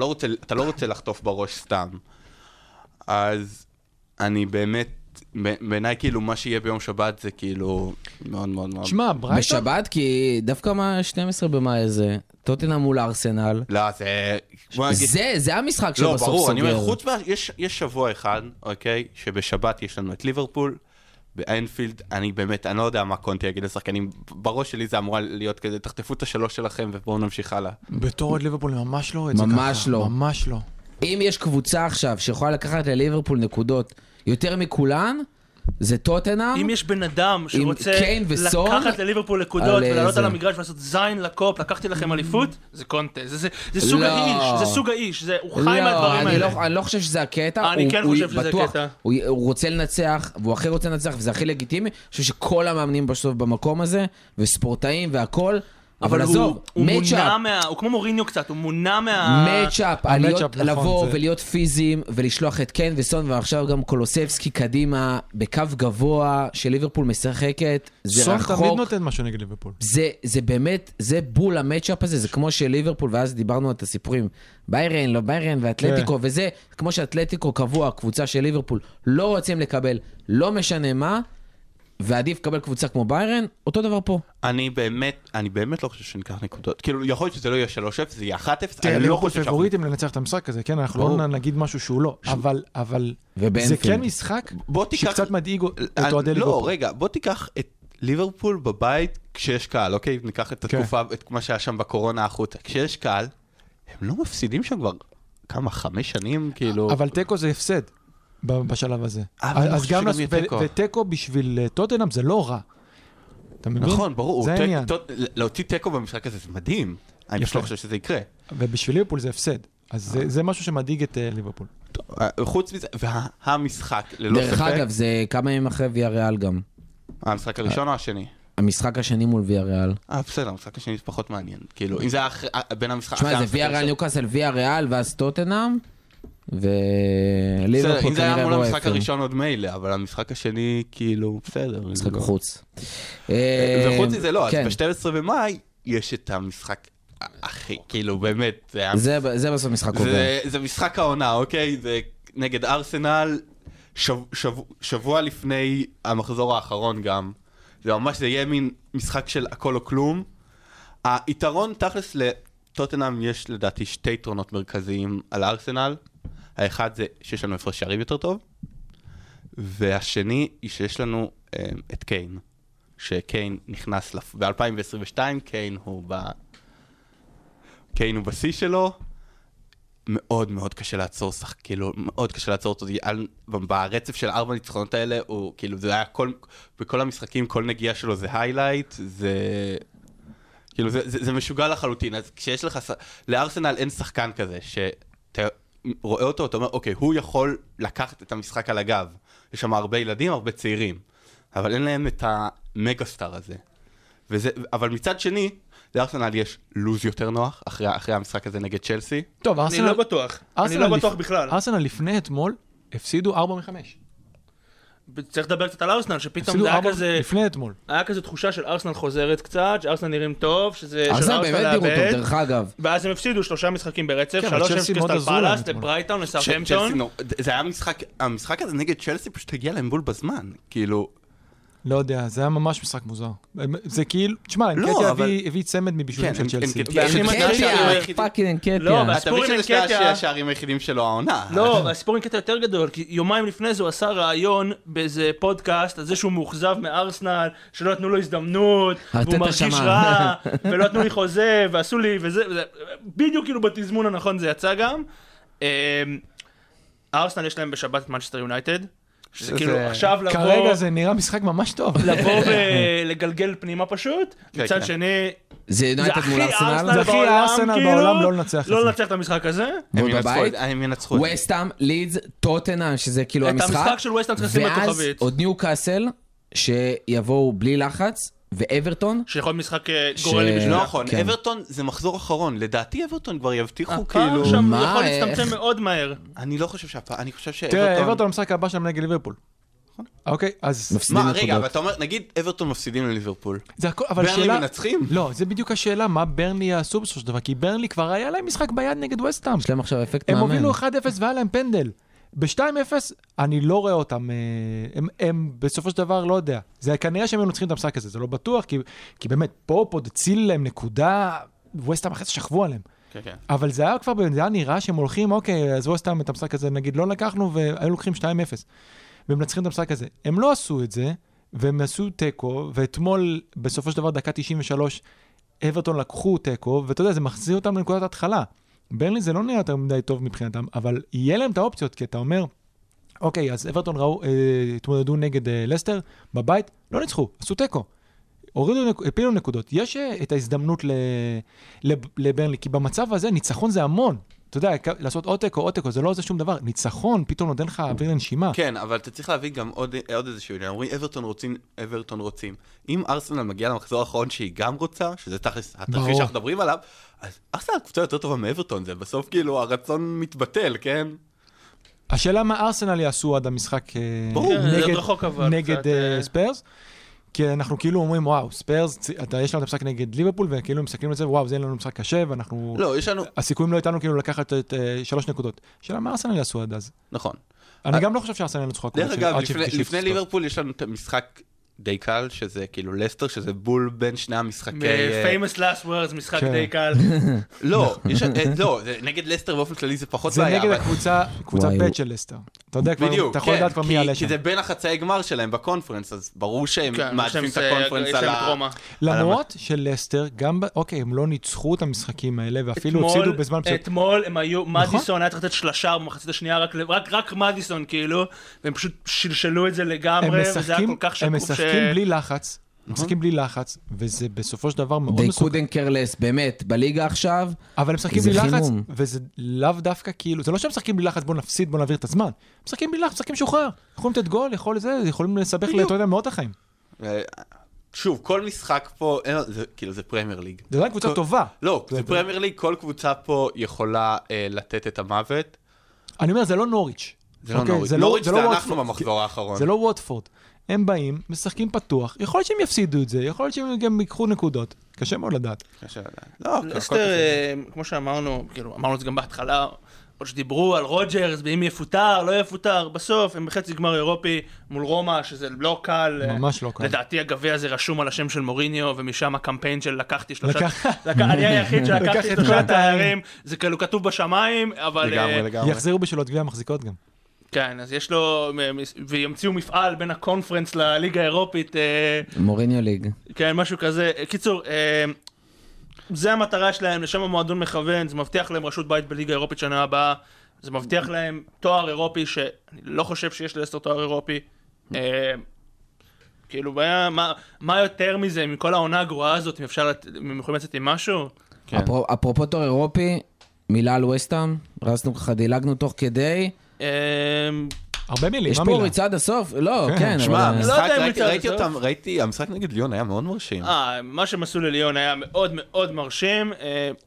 לא רוצה לחטוף בראש סתם. אז אני באמת, בעיניי כאילו מה שיהיה ביום שבת זה כאילו מאוד מאוד מאוד בשבת, כי דווקא מה 12 במאי זה טוטנהאם מול ארסנל, זה המשחק שבסוף סוגר. לא ברור, אני אומר חוץ יש שבוע אחד, אוקיי, שבשבת יש לנו את ליברפול באיינפילד. אני באמת, אני לא יודע מה קונטי יגיד לשחקנים, בראש שלי זה אמורה להיות כזה, תחטפו את השלוש שלכם ובואו נמשיך הלאה. בתור את ליברפול ממש לא, ממש לא. אם יש קבוצה עכשיו שיכולה לקחת לליברפול נקודות יותר מכולן, זה טוטנהאם. אם יש בן אדם שרוצה לקחת לליברפול נקודות ולעלות על המגרש ולעשות זין לקופ, לקחתי לכם אליפות, זה קונטה. זה סוג האיש, הוא חי מהדברים האלה. אני לא חושב שזה הקטע. אני כן חושב שזה הקטע. הוא רוצה לנצח, והוא אחר רוצה לנצח, וזה הכי לגיטימי. אני חושב שכל המאמנים בסוף במקום הזה, וספורטאים והכל, אבל עזוב, הוא כמו מוריניו קצת, הוא מונע מהמצ'אפ, לבוא ולהיות פיזיים ולשלוח את קיין וסון, ועכשיו גם קולוסבסקי קדימה בקו גבוה של ליברפול משחקת. סון תמיד נותן משהו נגד ליברפול, זה באמת, זה בול המצ'אפ הזה, זה כמו של ליברפול, ואז דיברנו על את הסיפורים ביירן, לא ביירן, ואטלטיקו, וזה כמו שאטלטיקו קבוע, קבוצה של ליברפול לא רוצים לקבל, לא משנה מה, ועדיף קבל קבוצה כמו ביירן, אותו דבר פה. אני באמת לא חושב שניקח נקודות. כאילו, יכול להיות שזה לא יהיה 3-0, זה יהיה 1-0. תראה, ליברפול פבוריטים לנצח את המשחק הזה, כן? אנחנו לא נגיד משהו שהוא לא. אבל זה כן משחק שקצת מדאיג אותו עדי ליברפול. לא, רגע, בוא תיקח את ליברפול בבית, כשיש קהל, אוקיי? ניקח את התקופה, את מה שהיה שם בקורונה החוצה. כשיש קהל, הם לא מפסידים שם כבר כמה, 5 שנים, כאילו... אבל טקו זה הפסד בשלב הזה. אז גם וטקו בשביל טוטנהאם זה לא רע. אתה מבין? נכון, ברור. להוציא טקו במשחק הזה זה מדהים. אני לא חושב שזה יקרה. ובשביל ליברפול זה הפסד. אז זה משהו שמדאיג את ליברפול. חוץ מזה, והמשחק ללא ספק... דרך אגב, זה כמה ימים אחרי ויאריאל גם. המשחק הראשון או השני? המשחק השני מול ויאריאל. בסדר, המשחק השני זה פחות מעניין. כאילו, אם זה בין המשחק... תשמע, זה ויאריאל ניוקאסל, ויאריאל, ואז טוטנהאם, בסדר, אם זה היה מול המשחק הראשון עוד מילא, אבל המשחק השני, כאילו, בסדר. משחק חוץ. וחוץ מזה לא, אז ב-12 במאי יש את המשחק... אחי, כאילו באמת זה בסוף משחק עונה, זה משחק העונה, אוקיי? זה נגד ארסנל שבוע לפני המחזור האחרון גם. זה ממש, זה יהיה מין משחק של הכל או כלום. היתרון תכלס לטוטנהאם, יש לדעתי 2 יתרונות מרכזיים על ארסנל. האחד זה שיש לנו הפרש שערים יותר טוב, והשני היא שיש לנו את קיין, שקיין נכנס ב-2022, קיין הוא בשיא שלו, מאוד מאוד קשה לעצור שחק, כאילו, מאוד קשה לעצור אותו, ברצף של 4 ניצחונות האלה, הוא, כאילו, זה היה בכל המשחקים, כל נגיעה שלו זה highlight, זה, כאילו, זה משוגע לחלוטין. אז כשיש לך, לארסנל אין שחקן כזה, שאתה רואה אותו, אתה אומר, אוקיי, הוא יכול לקחת את המשחק על הגב, יש שם הרבה ילדים, הרבה צעירים, אבל אין להם את המגה-סטאר הזה. וזה, אבל מצד שני, לארסנל יש לוז יותר נוח, אחרי המשחק הזה נגד צ'לסי. טוב, ארסנל... אני לא בטוח. אני לא בטוח בכלל. ארסנל לפני אתמול הפסידו 4 מ-5. צריך לדבר קצת על ארסנל, שפתאום זה היה כזה... לפני אתמול. היה כזה תחושה של ארסנל חוזרת קצת, שארסנל נראים טוב, שזה... ארסנל באמת נראו טוב, דרך אגב. ואז הם הפסידו 3 משחקים ברצף, 3-0 קריסטל פאלאס, לברייטון, לסאות'המפטון. זה היה משחק... המשחק הזה נגד צ'לסי פשוט הגיע להם בול בזמן, כאילו... לא יודע, זה היה ממש משחק מוזר. זה כאילו, תשמע, אנקטיה הביא צמד מבשולים של צ'לסי. אנקטיה. לא, והספור עם אנקטיה... אתה מבין שהשערים היחידים שלו העונה. לא, והספור עם אנקטיה יותר גדול, כי יומיים לפני זה הוא עשה רעיון באיזה פודקאסט, על זה שהוא מאוכזב מארסנל, שלא נתנו לו הזדמנות, והוא מרגיש רע, ולא נתנו לי חוזה, ועשו לי, וזה... בדיוק כאילו בתזמון הנכון זה יצא גם. ארסנל יש להם בשבת את מנצ'סטר יונייטד. שזה כאילו עכשיו לבוא... כרגע זה נראה משחק ממש טוב. לבוא ולגלגל פנימה פשוט, מצד שני... זה הכי ארסנל בעולם לא לנצח את זה. לא לנצח את המשחק הזה. הם ינצחו. ווסטהאם, לידס, טוטנהאם, שזה כאילו המשחק. את המשחק של ווסטהאם צריכים לשים בכוכבית. ואז עוד ניוקאסל, שיבואו בלי לחץ, ואברטון. שיכול משחק גורלי בשביל. לא נכון, אברטון זה מחזור אחרון. לדעתי אברטון כבר יבטיחו כאילו. הפער שם יכול להצטמצם מאוד מהר. אני לא חושב שהפער, אני חושב שאברטון... תראה, אברטון משחק הבא שם נגד ליברפול. נכון. אוקיי, אז... מה, רגע, אבל אתה אומר, נגיד אברטון מפסידים לליברפול. זה הכל, אבל שאלה... ברני מנצחים? לא, זה בדיוק השאלה, מה ברני יעשו בסופו של דבר, כי ברני כבר היה להם משחק ביד נגד ווסטהאם. יש להם עכשיו אפקט מאמן. הם הובילו 1-0 והיה להם פנדל. ב-2-0 אני לא רואה אותם, הם בסופו של דבר לא יודע, זה כנראה שהם מנוצחים את המשחק הזה, זה לא בטוח, כי באמת פופ עוד הציל להם נקודה, ווסטהאם אחרי זה שכבו עליהם, אבל זה היה כבר, זה היה נראה שהם הולכים, אוקיי, אז ווסטהאם את המשחק הזה נגיד לא לקחנו, והיו לוקחים 2-0, והם מנצחים את המשחק הזה, הם לא עשו את זה, והם עשו טקו, ואתמול בסופו של דבר דקה 93, אברטון לקחו טקו, ואתה יודע, זה מחזיר אותם לנקודת התחלה. ברלי זה לא נראה יותר מדי טוב מבחינתם, אבל יהיה להם את האופציות, כי אתה אומר, אוקיי, אז אברטון התמודדו נגד לסטר, בבית, לא ניצחו, עשו טקו, הפילו נקודות, יש את ההזדמנות לברלי, כי במצב הזה ניצחון זה המון, אתה יודע, לעשות או טקו, או טקו, זה לא עושה שום דבר, ניצחון פתאום נותן לך אוויר לנשימה. כן, אבל אתה צריך להביא גם עוד איזשהו, אומרים, אברטון רוצים, אם ארסנל מגיע למחזור האחרון שהיא גם רוצה, שזה התרחיש שאנחנו מדברים עליו, אז ארסנל קבוצה יותר טובה מאברטון, זה בסוף כאילו הרצון מתבטל, כן? השאלה מה ארסנל יעשו עד המשחק נגד ספיירס, כי אנחנו כאילו אומרים, וואו, ספיירס, יש לנו את המשחק נגד ליברפול, וכאילו מסתכלים את זה, וואו, זה אין לנו משחק קשה, ואנחנו... לא, יש לנו... הסיכויים לא איתנו כאילו לקחת את 3 נקודות. שאלה מה ארסנל יעשו עד אז? נכון. אני גם לא חושב שארסנל נצחק. דרך אגב, לפני ליברפול יש לנו את המשחק די קל, שזה כאילו לסטר, שזה בול בין שני המשחקי... famous last words, משחק די קל. לא, נגד לסטר באופן כללי זה פחות בעיה. זה נגד הקבוצה ב' של לסטר. אתה יודע כבר, אתה יכול לדעת כבר מי יעלה שם. כי זה בין החצאי גמר שלהם בקונפרנס, אז ברור שהם מעדפים את הקונפרנס על ה... למרות של לסטר, גם... אוקיי, הם לא ניצחו את המשחקים האלה, ואפילו הוצידו בזמן... אתמול הם היו... מדיסון היה צריך לתת שלושה במחצית השנייה, רק מדיסון כאילו, והם פשוט שלשלו את זה לגמרי, וזה היה כל כך שקוף משחקים בלי לחץ, וזה בסופו של דבר מאוד מסוכן. They couldn't care less, באמת, בליגה עכשיו, אבל הם משחקים בלי לחץ, וזה לאו דווקא כאילו, זה לא שהם משחקים בלי לחץ, בוא נפסיד, בוא נעביר את הזמן. משחקים בלי לחץ, משחקים שוחרר. יכולים לתת גול, יכולים לסבך לתועד המאות החיים. שוב, כל משחק פה, כאילו זה פרמייר ליג. זה לא קבוצה טובה. לא, זה פרמייר ליג, כל קבוצה פה יכולה לתת את המוות. אני אומר, זה לא נוריץ'. זה לא נוריץ'. נוריץ' זה אנחנו במחזור האחרון. זה לא ווטפורד. הם באים, משחקים פתוח, יכול להיות שהם יפסידו את זה, יכול להיות שהם גם יקחו נקודות. קשה מאוד לדעת. לא, לסטר, כמו שאמרנו, כאילו, אמרנו את זה גם בהתחלה, עוד שדיברו על רוג'רס, ואם יפוטר, לא יפוטר, בסוף הם בחצי גמר אירופי מול רומא, שזה לא קל. ממש לא קל. לדעתי הגביע הזה רשום על השם של מוריניו, ומשם הקמפיין של לקחתי שלושה... אני היחיד שלקחתי שלושה תארים, זה כאילו כתוב בשמיים, אבל... יחזירו בשלות גביע מחזיקות גם. כן, אז יש לו, וימציאו מפעל בין הקונפרנס לליגה האירופית. מוריניו ליג. כן, משהו כזה. קיצור, זה המטרה שלהם, לשם המועדון מכוון, זה מבטיח להם רשות בית בליגה האירופית שנה הבאה, זה מבטיח להם תואר אירופי, שאני לא חושב שיש ללסטר תואר אירופי. כאילו, מה יותר מזה, מכל העונה הגרועה הזאת, אם אפשר, אם יכולים לצאת עם משהו? אפרופו תואר אירופי, מילה על וסטהאם, רצנו ככה, דילגנו תוך כדי... הרבה מילים, יש פה ריצה עד הסוף? לא, כן. שמע, ראיתי, המשחק נגד ליון היה מאוד מרשים. מה שמסו לליון היה מאוד מאוד מרשים,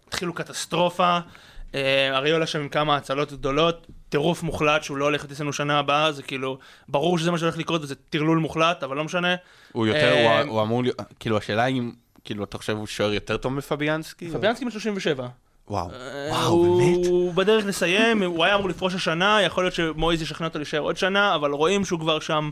התחילו קטסטרופה, אריולה שם עם כמה הצלות גדולות, טירוף מוחלט שהוא לא הולך לתסנו שנה הבאה, זה כאילו, ברור שזה מה שהולך לקרות וזה טרלול מוחלט, אבל לא משנה. הוא יותר, הוא אמור, כאילו השאלה אם, כאילו אתה חושב הוא שוער יותר טוב מפביאנסקי? פביאנסקי מ-37. וואו, באמת? הוא בדרך לסיים, הוא היה אמור לפרוש השנה, יכול להיות שמויז ישכנע אותו להישאר עוד שנה, אבל רואים שהוא כבר שם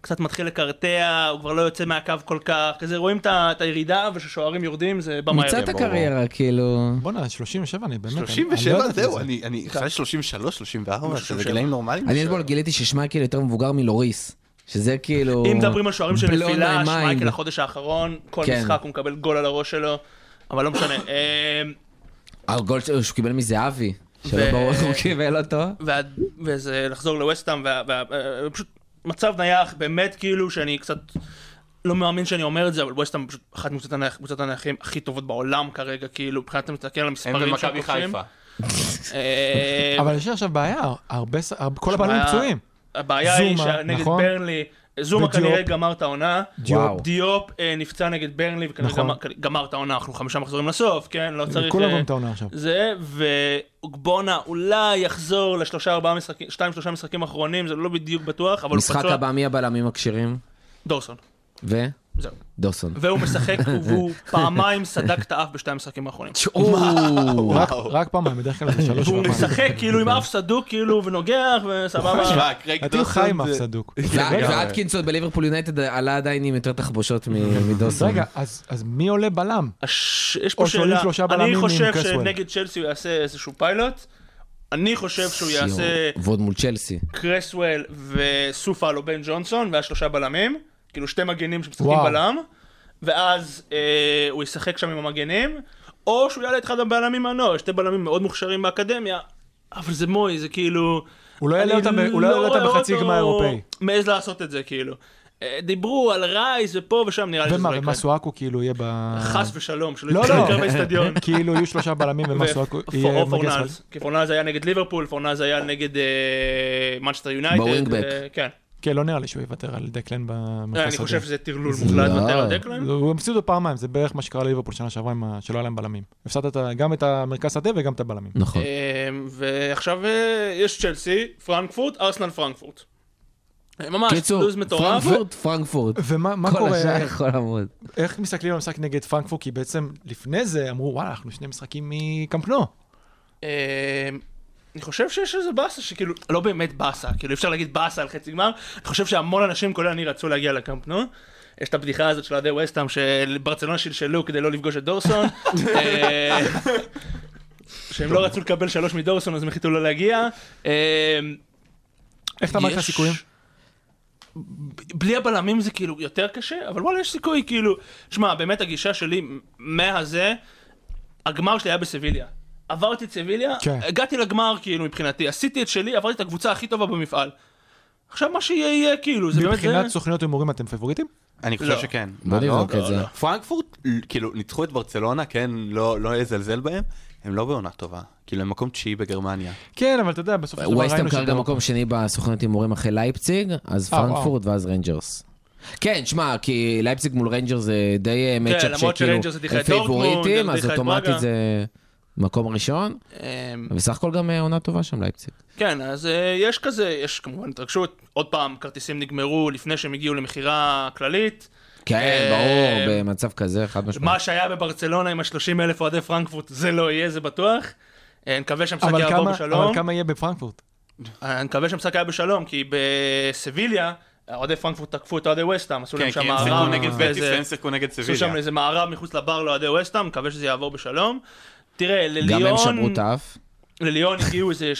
קצת מתחיל לקרטע, הוא כבר לא יוצא מהקו כל כך, כזה רואים את הירידה וששוערים יורדים, זה במהר. מצאת הקריירה, כאילו... בוא'נה, 37, אני באמת... 37, זהו, אני חושב 33, 34, זה גילאים נורמליים. אני אתמול גיליתי ששמייקל יותר מבוגר מלוריס. שזה כאילו... אם מדברים על שוערים של נפילה, שמייקל החודש האחרון, כל משחק הוא מקבל גול על הראש שלו, אבל לא משנה. הגול שהוא קיבל מזהבי, שלא ברור איך הוא קיבל אותו. וזה לחזור לווסטהאם, ופשוט מצב נייח, באמת כאילו שאני קצת לא מאמין שאני אומר את זה, אבל ווסטהאם פשוט אחת מקבוצות הנייחים הכי טובות בעולם כרגע, כאילו, מבחינת אתם מתקן על המספרים שהבחרים. אבל יש עכשיו בעיה, כל הבעלים פצועים. הבעיה היא שנגד ברנלי, זומה כנראה גמר את העונה, דיופ נפצע נגד ברנלי וכנראה גמר את העונה, אנחנו 5 מחזורים לסוף, כן? לא צריך... כולם גם את העונה עכשיו. זה, ובונה אולי יחזור ל-3-4 משחקים, 2-3 משחקים אחרונים, זה לא בדיוק בטוח, אבל הוא פצוע... משחק הבא, מי הבלמים הקשירים? דורסון. ו? זהו. דורסון. והוא משחק, והוא פעמיים סדק את האף בשתי משחקים האחרונים. רק פעמיים, בדרך כלל זה 3 פעמיים. הוא משחק כאילו עם אף סדוק, כאילו, ונוגח, וסבבה. הייתי חי עם אף סדוק. ואטקינסון בליברפול יונייטד עלה עדיין עם יותר תחבושות מדורסון. רגע, אז מי עולה בלם? יש פה שאלה. אני חושב שנגד צ'לסי הוא יעשה איזשהו פיילוט. אני חושב שהוא יעשה... ועוד מול צ'לסי. קרסוול וסופה לו בן ג'ונסון, והשלושה בלמים. כאילו שתי מגנים שמשחקים בלם, ואז הוא ישחק שם עם המגנים, או שהוא יעלה אחד הבלמים הנוער, שתי בלמים מאוד מוכשרים באקדמיה, אבל זה מוי, זה כאילו... הוא לא יעלה אותה בחצי גמר האירופאי. מעז לעשות את זה, כאילו. דיברו על רייס ופה ושם, נראה לי שזה ריקה. ומסואקו כאילו יהיה ב... חס ושלום, שלא יתקרב באסטדיון. כאילו יהיו שלושה בלמים ומסואקו יהיה מגס. כי פורנז היה נגד ליברפול, פורנז היה נגד מנצ'סטר יונייטד. כן, לא נראה לי שהוא יוותר על דקלן במחסה. אני חושב שזה טרלול מוחלט יותר על דקלן. הוא מפסיד אותו פעמיים, זה בערך מה שקרה לליברפול שנה שעברה שלא היה להם בלמים. הפסדת גם את המרכז שדה וגם את הבלמים. נכון. ועכשיו יש צ'לסי, פרנקפורט, ארסנל פרנקפורט. ממש, לוז מטורף. פרנקפורט, פרנקפורט. ומה קורה? כל השאר יכול לעמוד. איך מסתכלים על המשחק נגד פרנקפורט? כי בעצם לפני זה אמרו, וואלה, אנחנו שני משחקים מקאמפ נואו. אני חושב שיש איזה באסה שכאילו, לא באמת באסה, כאילו אפשר להגיד באסה על חצי גמר, אני חושב שהמון אנשים כולל אני רצו להגיע לקאמפ נו, יש את הבדיחה הזאת של אוהדי ווסטהאם, שברצלונה שלשלו כדי לא לפגוש את דורסון, שהם לא רצו לקבל 3 מדורסון, אז הם החליטו לא להגיע. איך אתה מעריך הסיכויים? בלי הבלמים זה כאילו יותר קשה, אבל וואלה יש סיכוי כאילו, שמע, באמת הגישה שלי מהזה, הגמר שלי היה בסביליה. עברתי את סביליה, הגעתי לגמר כאילו מבחינתי, עשיתי את שלי, עברתי את הקבוצה הכי טובה במפעל. עכשיו מה שיהיה כאילו, מבחינת סוכניות ומורים אתם פייבוריטים? אני חושב שכן. בוא נבדוק את זה. פרנקפורט, כאילו, ניצחו את ברצלונה, כן, לא יזלזל בהם, הם לא בעונה טובה. כאילו, הם מקום 9 בגרמניה. כן, אבל אתה יודע, בסוף זה דבר ראינו שטורקו. ווסטהאם כרגע מקום שני בסוכניות ומורים אחרי לייפציג, אז פרנקפורט ואז ריינג'רס. כן, שמע, כי לייפציג מול ריינג'רס זה די מצ'אפ שכאילו פייבוריטים, אז אוטומטית זה מקום ראשון, ובסך הכל גם עונה טובה שם לייפציג. כן, אז יש כזה, יש כמובן התרגשות, עוד פעם, כרטיסים נגמרו לפני שהם הגיעו למכירה כללית. כן, ברור, במצב כזה, חד משמעית. מה שהיה בברצלונה עם ה-30,000 אוהדי פרנקפורט, זה לא יהיה, זה בטוח. אני מקווה שהמשחק יעבור בשלום. אבל כמה יהיה בפרנקפורט? אני מקווה שהמשחק יהיה בשלום, כי בסביליה, אוהדי פרנקפורט תקפו את אוהדי ווסטהאם, עשו להם שם מערב מחוץ לבר לאוהדי ווסטהאם, מקווה שזה יעבור בשלום. תראה, לליון הגיעו איזה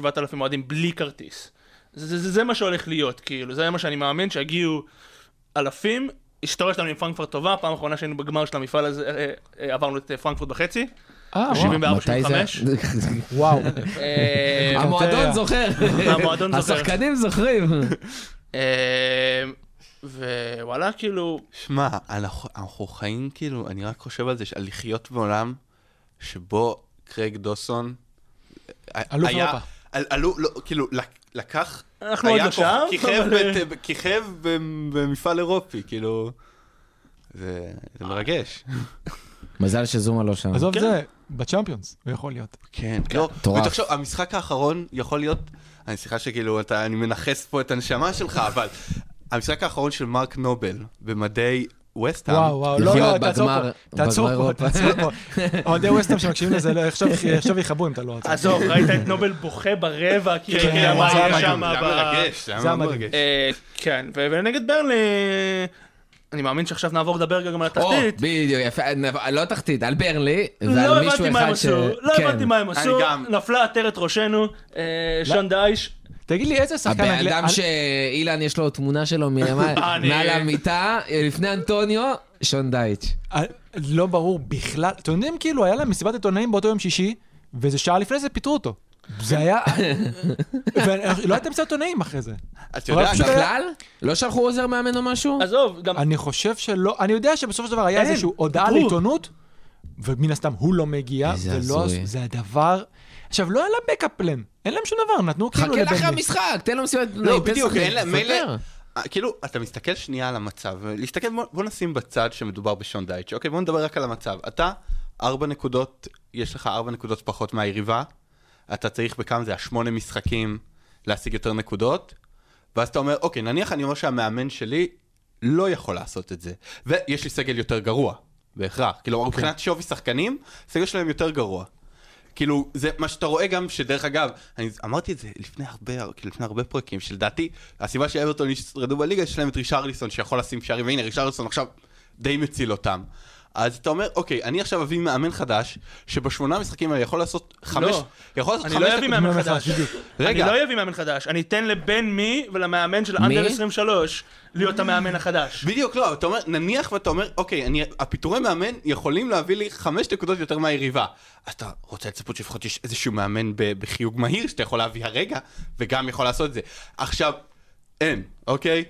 6,000-7,000 מועדים בלי כרטיס. זה מה שהולך להיות, כאילו. זה מה שאני מאמין, שהגיעו אלפים. היסטוריה שלנו עם פרנקפורט טובה. פעם האחרונה שהיינו בגמר של המפעל הזה, עברנו את פרנקפורט בחצי. 74-75. וואו. המועדון זוכר. השחקנים זוכרים. ווואלה, כאילו... שמע, אנחנו חיים, כאילו, אני רק חושב על זה, על לחיות בעולם... שבו קרייג דוסון היה, כאילו, לקח, היה כיכב במפעל אירופי, כאילו, זה מרגש. מזל שזומה לא שם. עזוב זה, בצ'אמפיונס, הוא יכול להיות. כן, ותחשוב, המשחק האחרון יכול להיות, אני שיחה שכאילו, אני מנחס פה את הנשמה שלך, אבל המשחק האחרון של מרק נובל, במדי ווסטהאם. וואו, וואו, לא, תעצור פה. עודי ווסטהאם שמקשיבים לזה, עכשיו יחבו אם אתה לא רוצה. עזוב, ראית את נובל בוכה ברבע, כי מה היה שם? זה המרגש. כן, ונגד ברנלי, אני מאמין שעכשיו נעבור לדבר גם על התחתית. בדיוק, יפה, לא תחתית, על ברנלי, ועל מישהו אחד ש... לא הבנתי מה הם עשו, נפלה עטרת ראשנו, שון דאיש, תגיד לי איזה שחקן... האדם שאילן יש לו תמונה שלו מעל המיטה, לפני אנטוניו, שון דייץ'. לא ברור בכלל. אתם יודעים כאילו, היה להם מסיבת עיתונאים באותו יום שישי, וזה שעה לפני זה פיטרו אותו. זה היה... לא הייתם מסיבת עיתונאים אחרי זה. אתה יודע, בכלל? לא שלחו עוזר מאמן או משהו? עזוב, גם... אני חושב שלא... אני יודע שבסופו של דבר היה איזשהו הודעה לעיתונות, ומן הסתם הוא לא מגיע, זה הדבר... עכשיו, לא היה לה בקאפלן, אין להם שום דבר, נתנו כאילו לבנלי. חכה לך המשחק, תן לו מסיבת... לא, בדיוק, אין להם, מילא... כאילו, אתה מסתכל שנייה על המצב, להסתכל, בוא נשים בצד שמדובר בשון דייץ', אוקיי, בוא נדבר רק על המצב. אתה, 4 נקודות, יש לך 4 נקודות פחות מהיריבה, אתה צריך בכמה זה, 8 משחקים, להשיג יותר נקודות, ואז אתה אומר, אוקיי, נניח אני אומר שהמאמן שלי לא יכול לעשות את זה, ויש לי סגל יותר גרוע, בהכרח. כאילו, מבחינת שווי שחקנים, הסגל שלהם יותר גרוע. כאילו, זה מה שאתה רואה גם, שדרך אגב, אני אמרתי את זה לפני הרבה פרקים, שלדעתי, הסיבה שאברטון ישרדו בליגה, יש להם את רישרליסון שיכול לשים שערים, והנה, רישרליסון עכשיו די מציל אותם. אז אתה אומר, אוקיי, אני עכשיו אביא מאמן חדש, שב8 משחקים האלה יכול לעשות 5... אני לא אביא מאמן חדש. רגע. אני לא אביא מאמן חדש. אני אתן לבן מי ולמאמן של אנדר 23 להיות המאמן החדש. בדיוק, לא. אתה אומר, נניח ואתה אומר, אוקיי, הפיטורי מאמן יכולים להביא לי 5 נקודות יותר מהיריבה. אז אתה רוצה לצפות שפחות יש איזשהו מאמן בחיוג מהיר, שאתה יכול להביא הרגע, וגם יכול לעשות את זה. עכשיו, אין, אוקיי?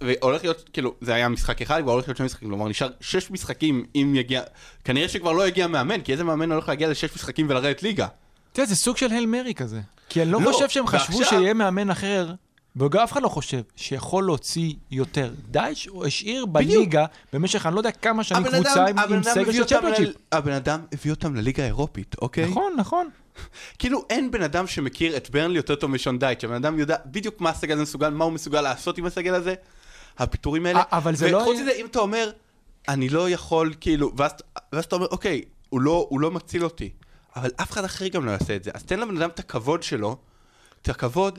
והולך להיות, כאילו, זה היה משחק אחד, והולך להיות 2 משחקים, כלומר, נשאר 6 משחקים אם יגיע, כנראה שכבר לא יגיע מאמן, כי איזה מאמן הולך להגיע ל6 משחקים ולרדת ליגה? תראה, זה סוג של הלמרי כזה, כי אני לא חושב שהם חשבו שיהיה מאמן אחר, וגם אף אחד לא חושב שיכול להוציא יותר. דייץ' הוא השאיר בליגה במשך, אני לא יודע כמה שנים קבוצה עם סגל צ'מפיונשיפ. הבן אדם הביא אותם לליגה האירופית, אוקיי? נכון, נכון. כאילו אין בן אדם שמכיר את ברנלי יותר טוב משון דייץ', הבן אדם יודע בדיוק מה הסגל הזה מסוגל, מה הוא מסוגל לעשות עם הסגל הזה, הפיטורים האלה. וחוץ לזה, אם אתה אומר, אני לא יכול, כאילו, ואז אתה אומר, אוקיי, הוא לא מציל אותי, אבל אף אחד אחרי גם לא יעשה את זה. אז תן לבן אדם את הכבוד שלו, את הכבוד,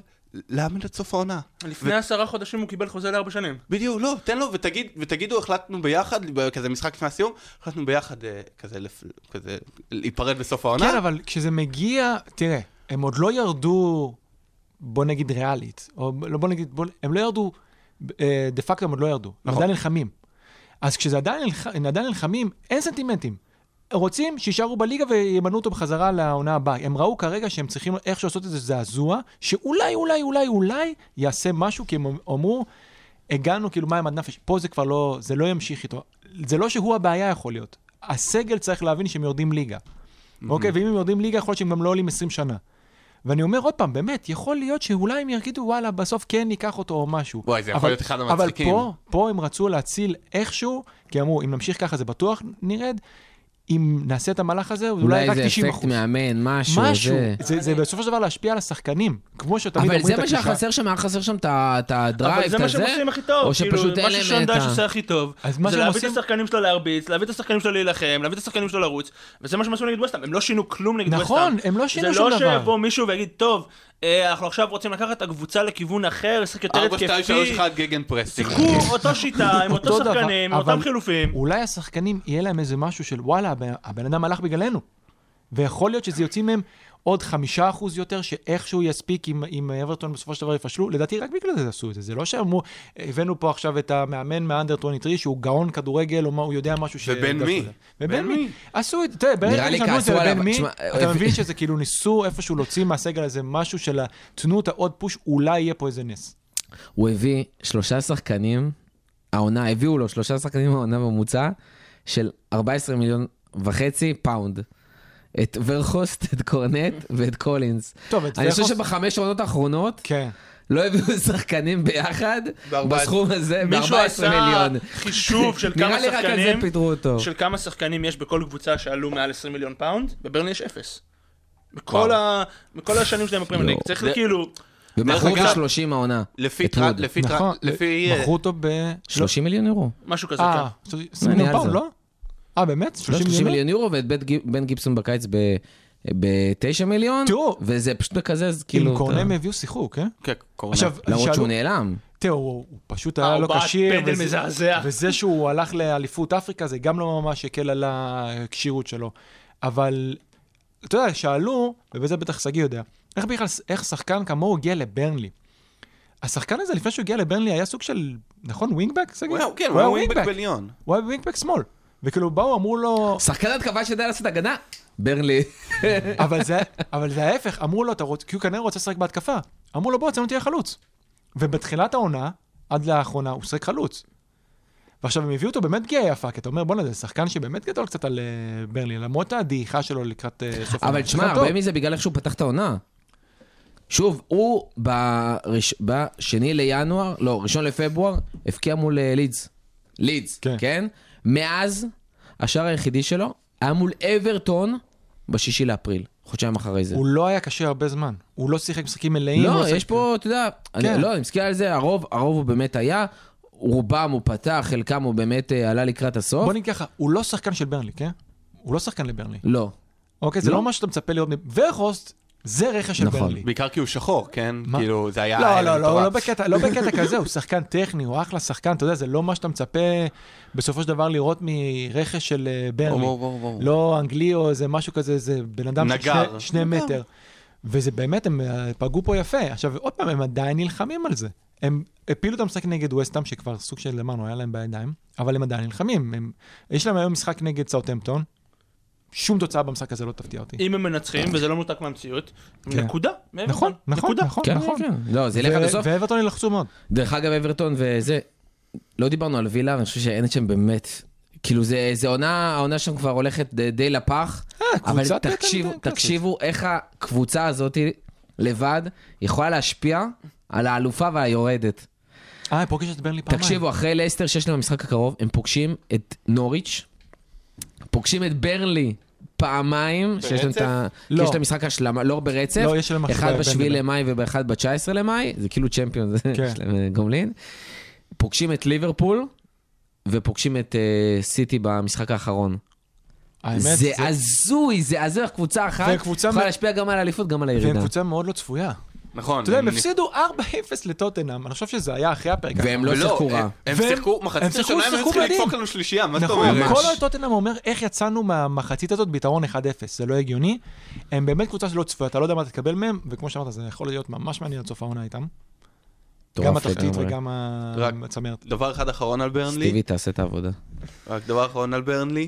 למה לצוף העונה? לפני 10 חודשים הוא קיבל חוזה ל4 שנים. בדיוק, לא, תן לו ותגידו, החלטנו ביחד, כזה משחק לפני הסיום, החלטנו ביחד כזה להיפרד בסוף העונה. כן, אבל כשזה מגיע, תראה, הם עוד לא ירדו, בוא נגיד ריאלית, או לא בוא נגיד, הם לא ירדו, דה פקטו הם עוד לא ירדו, הם עדיין נלחמים. אז כשזה עדיין נלחמים, אין סנטימנטים. רוצים שישארו בליגה וימנו אותו בחזרה לעונה הבאה. הם ראו כרגע שהם צריכים איך שעשות את זה זעזוע, שאולי, אולי, אולי, אולי יעשה משהו, כי הם אמרו, הגענו כאילו מים עד נפש, פה זה כבר לא, זה לא ימשיך איתו. זה לא שהוא הבעיה יכול להיות. הסגל צריך להבין שהם יורדים ליגה. אוקיי, ואם הם יורדים ליגה, יכול להיות שהם גם לא עולים 20 שנה. ואני אומר עוד פעם, באמת, יכול להיות שאולי הם ירגידו, וואלה, בסוף כן ניקח אותו או משהו. וואי, זה יכול להיות אחד המצחיקים. אבל פה הם רצו להציל איכשהו, כי אמרו, אם נמשיך ככה זה בטוח, נרד. אם נעשה את המהלך הזה, אולי רק 90%. אולי זה אפקט מאמן, משהו. זה בסופו של דבר להשפיע על השחקנים, כמו שתמיד אומרים את הקלישה. אבל זה מה שחסר שם, חסר שם את הדרייב, אבל זה מה שהם עושים הכי טוב. או שפשוט אין להם את ה... מה ששון דש עושה הכי טוב, זה להביא את השחקנים שלו להרביץ, להביא את השחקנים שלו להילחם, להביא את השחקנים שלו לרוץ, וזה מה שהם עשו נגד ווסטהאם. הם לא שינו כלום נגד ווסטהאם. נכון, הם לא שינו שום דבר. זה לא שיבוא מישהו ויגיד, טוב, אנחנו עכשיו רוצים לקחת את הקבוצה לכיוון אחר, שחק יותר התקפי. 4-2-3-1 גגנפרסינג. שיחקו אותה שיטה, עם אותו שחקנים, עם אותם חילופים. אולי השחקנים יהיה להם איזה משהו של וואלה, הבן אדם הלך בגללנו. ויכול להיות שזה יוצאים מהם עוד 5% יותר, שאיכשהו יספיק עם אברטון בסופו של דבר יפשלו. לדעתי רק בגלל זה עשו את זה. זה לא שאמרו, הבאנו פה עכשיו את המאמן מהאנדר 23, שהוא גאון כדורגל, הוא יודע משהו ש... ובין מי? ובין מי? עשו את זה. נראה לי כעסו עליו. אתה מבין שזה כאילו ניסו איפשהו להוציא מהסגל הזה משהו של תנו את העוד פוש, אולי יהיה פה איזה נס. הוא הביא 3 שחקנים, העונה, הביאו לו 3 שחקנים העונה בממוצע של 14.5 מיליון פאונד. את ורחוסט, את קורנט ואת קולינס. אני חושב שב5 עונות האחרונות לא הביאו שחקנים ביחד בסכום הזה, ב-14 מיליון. חישוב של כמה שחקנים יש בכל קבוצה שעלו מעל 20 מיליון פאונד, בברלין יש 0. מכל השנים שלהם בפרמייר ליג. צריך כאילו... ומכרו ב-30 העונה. מכרו אותו ב-30 מיליון אירו. משהו כזה. 20 מיליון פאונד, לא? באמת? 30 מיליון יורו, ואת בן גיבסון בקיץ ב-9 מיליון, וזה פשוט בכזז, כאילו... עם קורנם הביאו שיחוק, אה? כן, קורנם. למרות שהוא נעלם. תראו, הוא פשוט היה לו קשיר, וזה שהוא הלך לאליפות אפריקה, זה גם לא ממש הקל על הקשירות שלו. אבל, אתה יודע, שאלו, ובזה בטח סגי יודע, איך שחקן כמוהו הגיע לברנלי? השחקן הזה, לפני שהוא הגיע לברנלי, היה סוג של, נכון, ווינגבק, סגי? כן, הוא היה ווינגבק בליון. הוא היה ווינגבק שמאל. וכאילו באו, אמרו לו... שחקנת קבע שדעה לעשות הגנה? ברנלי. אבל זה ההפך, אמרו לו, כי הוא כנראה רוצה שרק בהתקפה. אמרו לו, בוא, אצלנו תהיה חלוץ. ובתחילת העונה, עד לאחרונה, הוא שרק חלוץ. ועכשיו הם הביאו אותו באמת גאה יפה, כי אתה אומר, בוא נדע, שחקן שבאמת גדול קצת על ברנלי, למרות הדעיכה שלו לקראת סוף. אבל תשמע, הרבה מזה בגלל איך שהוא פתח את העונה. שוב, הוא בשני לינואר, לא, 1 לפברואר, הפקיע מול לידס, כן? מאז, השאר היחידי שלו היה מול אברטון ב6 לאפריל, חודשיים אחרי זה. הוא לא היה קשה הרבה זמן, הוא לא שיחק משחקים מלאים. לא, יש פה, אתה יודע, אני מסתכל על זה, הרוב הוא באמת היה, רובם הוא פתח, חלקם הוא באמת עלה לקראת הסוף. בוא ניקח, הוא לא שחקן של ברנלי, כן? הוא לא שחקן לברנלי. לא. אוקיי, זה לא מה שאתה מצפה להיות, ורחוסט, זה רכש של ברנלי. בעיקר כי הוא שחור, כן? כאילו, זה היה... לא, לא בקטע כזה, הוא שחקן טכני, הוא אחלה שחקן, אתה יודע, זה לא מה שאתה מצפה בסופו של דבר לראות מרכש של ברנלי. לא אנגלי או איזה משהו כזה, זה בן אדם של 2 מטר. וזה באמת, הם פגעו פה יפה. עכשיו, עוד פעם, הם עדיין נלחמים על זה. הם הפילו את המשחק נגד ווסטהאם, שכבר סוג של למרנו, היה להם בידיים, אבל הם עדיין נלחמים. יש להם היום משחק נגד סאות'המפטון. שום תוצאה במשחק הזה לא תפתיע אותי. אם הם מנצחים, וזה לא מותק מהמציאות, נקודה. נכון, נכון, נכון. לא, זה ילך עד הסוף. ואברטון ילחצו מאוד. דרך אגב, אברטון וזה, לא דיברנו על וילה, ואני חושב שאין את שם באמת, כאילו זה עונה, העונה שם כבר הולכת די לפח, אבל תקשיבו איך הקבוצה הזאת לבד יכולה להשפיע על האלופה והיורדת. הם פוגשים את ברנלי פעמיים. תקשיבו, אחרי לסטר שיש לנו במשחק הקרוב, הם פוגשים את נוריץ', פוגשים את ברנלי פעמיים, שיש להם משחק השלמה, לא ברצף, אחד ב7 למאי ובאחד ב19 למאי, זה כאילו צ'מפיון, זה גומלין. פוגשים את ליברפול, ופוגשים את סיטי במשחק האחרון. זה הזוי, זה הזוי, קבוצה אחת, יכולה להשפיע גם על האליפות, גם על הירידה. וקבוצה מאוד לא צפויה. נכון. אתה יודע, הם הפסידו 4-0 לטוטנהאם, אני חושב שזה היה אחרי הפרק. והם לא שיחקו רע. הם שיחקו, מחצית השנה הם צריכים לדפוק לנו שלישייה, מה זאת אומרת? כל הטוטנהאם אומר, איך יצאנו מהמחצית הזאת ביתרון 1-0, זה לא הגיוני. הם באמת קבוצה שלא צפויה, אתה לא יודע מה תקבל מהם, וכמו שאמרת, זה יכול להיות ממש מעניין לצוף העונה איתם. גם התחתית וגם הצמרת. דבר אחד אחרון על ברנלי. סטיבי, תעשה את העבודה. רק דבר אחרון על ברנלי.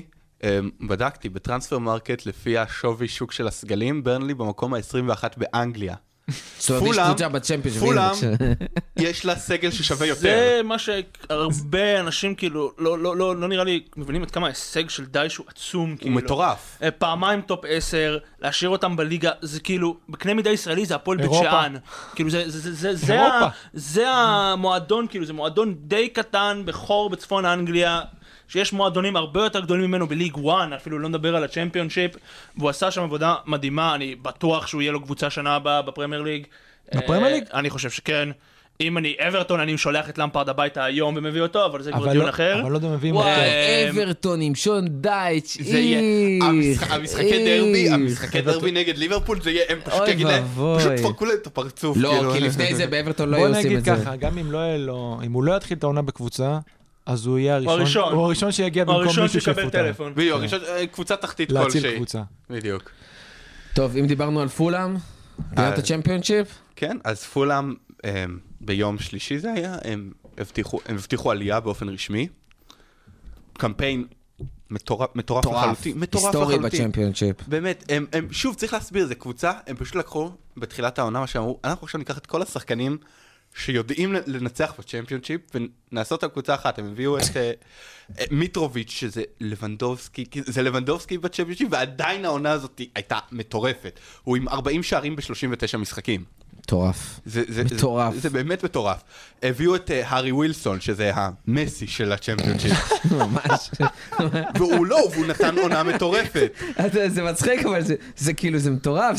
בדקתי, בטרנספר מרקט, לפי השווי שוק של הסגלים, ברנלי במקום ה-21 באנגליה. פולאם, יש לה סגל ששווה יותר. זה מה שהרבה אנשים כאילו, לא נראה לי, מבינים את כמה ההישג של דייש הוא עצום. הוא מטורף. פעמיים טופ 10, להשאיר אותם בליגה, זה כאילו, בקנה מידה ישראלי זה הפועל בית שאן. כאילו זה המועדון, כאילו זה מועדון די קטן, בחור בצפון האנגליה. שיש מועדונים הרבה יותר גדולים ממנו בליג 1, אפילו לא מדבר על הצ'מפיונשיפ, והוא עשה שם עבודה מדהימה, אני בטוח שהוא יהיה לו קבוצה שנה הבאה בפרמייר ליג. בפרמייר ליג? אני חושב שכן. אם אני אברטון, אני משולח את למפרד הביתה היום ומביא אותו, אבל זה כבר דיון אחר. אבל לא מביאים אותו. אברטון עם שון דייץ'. זה יהיה המשחקי דרבי נגד ליברפול, זה יהיה, הם פשוט יגילה, פשוט פרקו להם את הפרצוף. לא, כי לפני זה באברטון לא עושים את זה. בוא נגיד ככה, גם אם הוא לא יתחיל את העונה בקבוצה אז הוא יהיה הראשון, הוא הראשון שיגיע במקום מישהו שפותה. בדיוק, הראשון, קבוצה תחתית כלשהי. להציל קבוצה. בדיוק. טוב, אם דיברנו על פולאם, דיברת הצ'מפיונשיפ? כן, אז פולאם ביום שלישי זה היה, הם הבטיחו עלייה באופן רשמי. קמפיין מטורף לחלוטין. היסטורי בצ'מפיונשיפ. באמת, שוב, צריך להסביר, זה קבוצה, הם פשוט לקחו בתחילת העונה מה שאמרו, אנחנו עכשיו ניקח את כל השחקנים, שיודעים לנצח בצ'מפיונשיפ, ונעשות על קבוצה אחת, הם הביאו את מיטרוביץ' שזה לבנדובסקי, זה לבנדובסקי בצ'מפיונשיפ, ועדיין העונה הזאת הייתה מטורפת. הוא עם 40 שערים ב-39 משחקים. מטורף. זה באמת מטורף. הביאו את הארי ווילסון, שזה המסי של הצ'מפיונשיפ. ממש. והוא לא, והוא נתן עונה מטורפת. זה מצחיק, אבל זה כאילו, זה מטורף,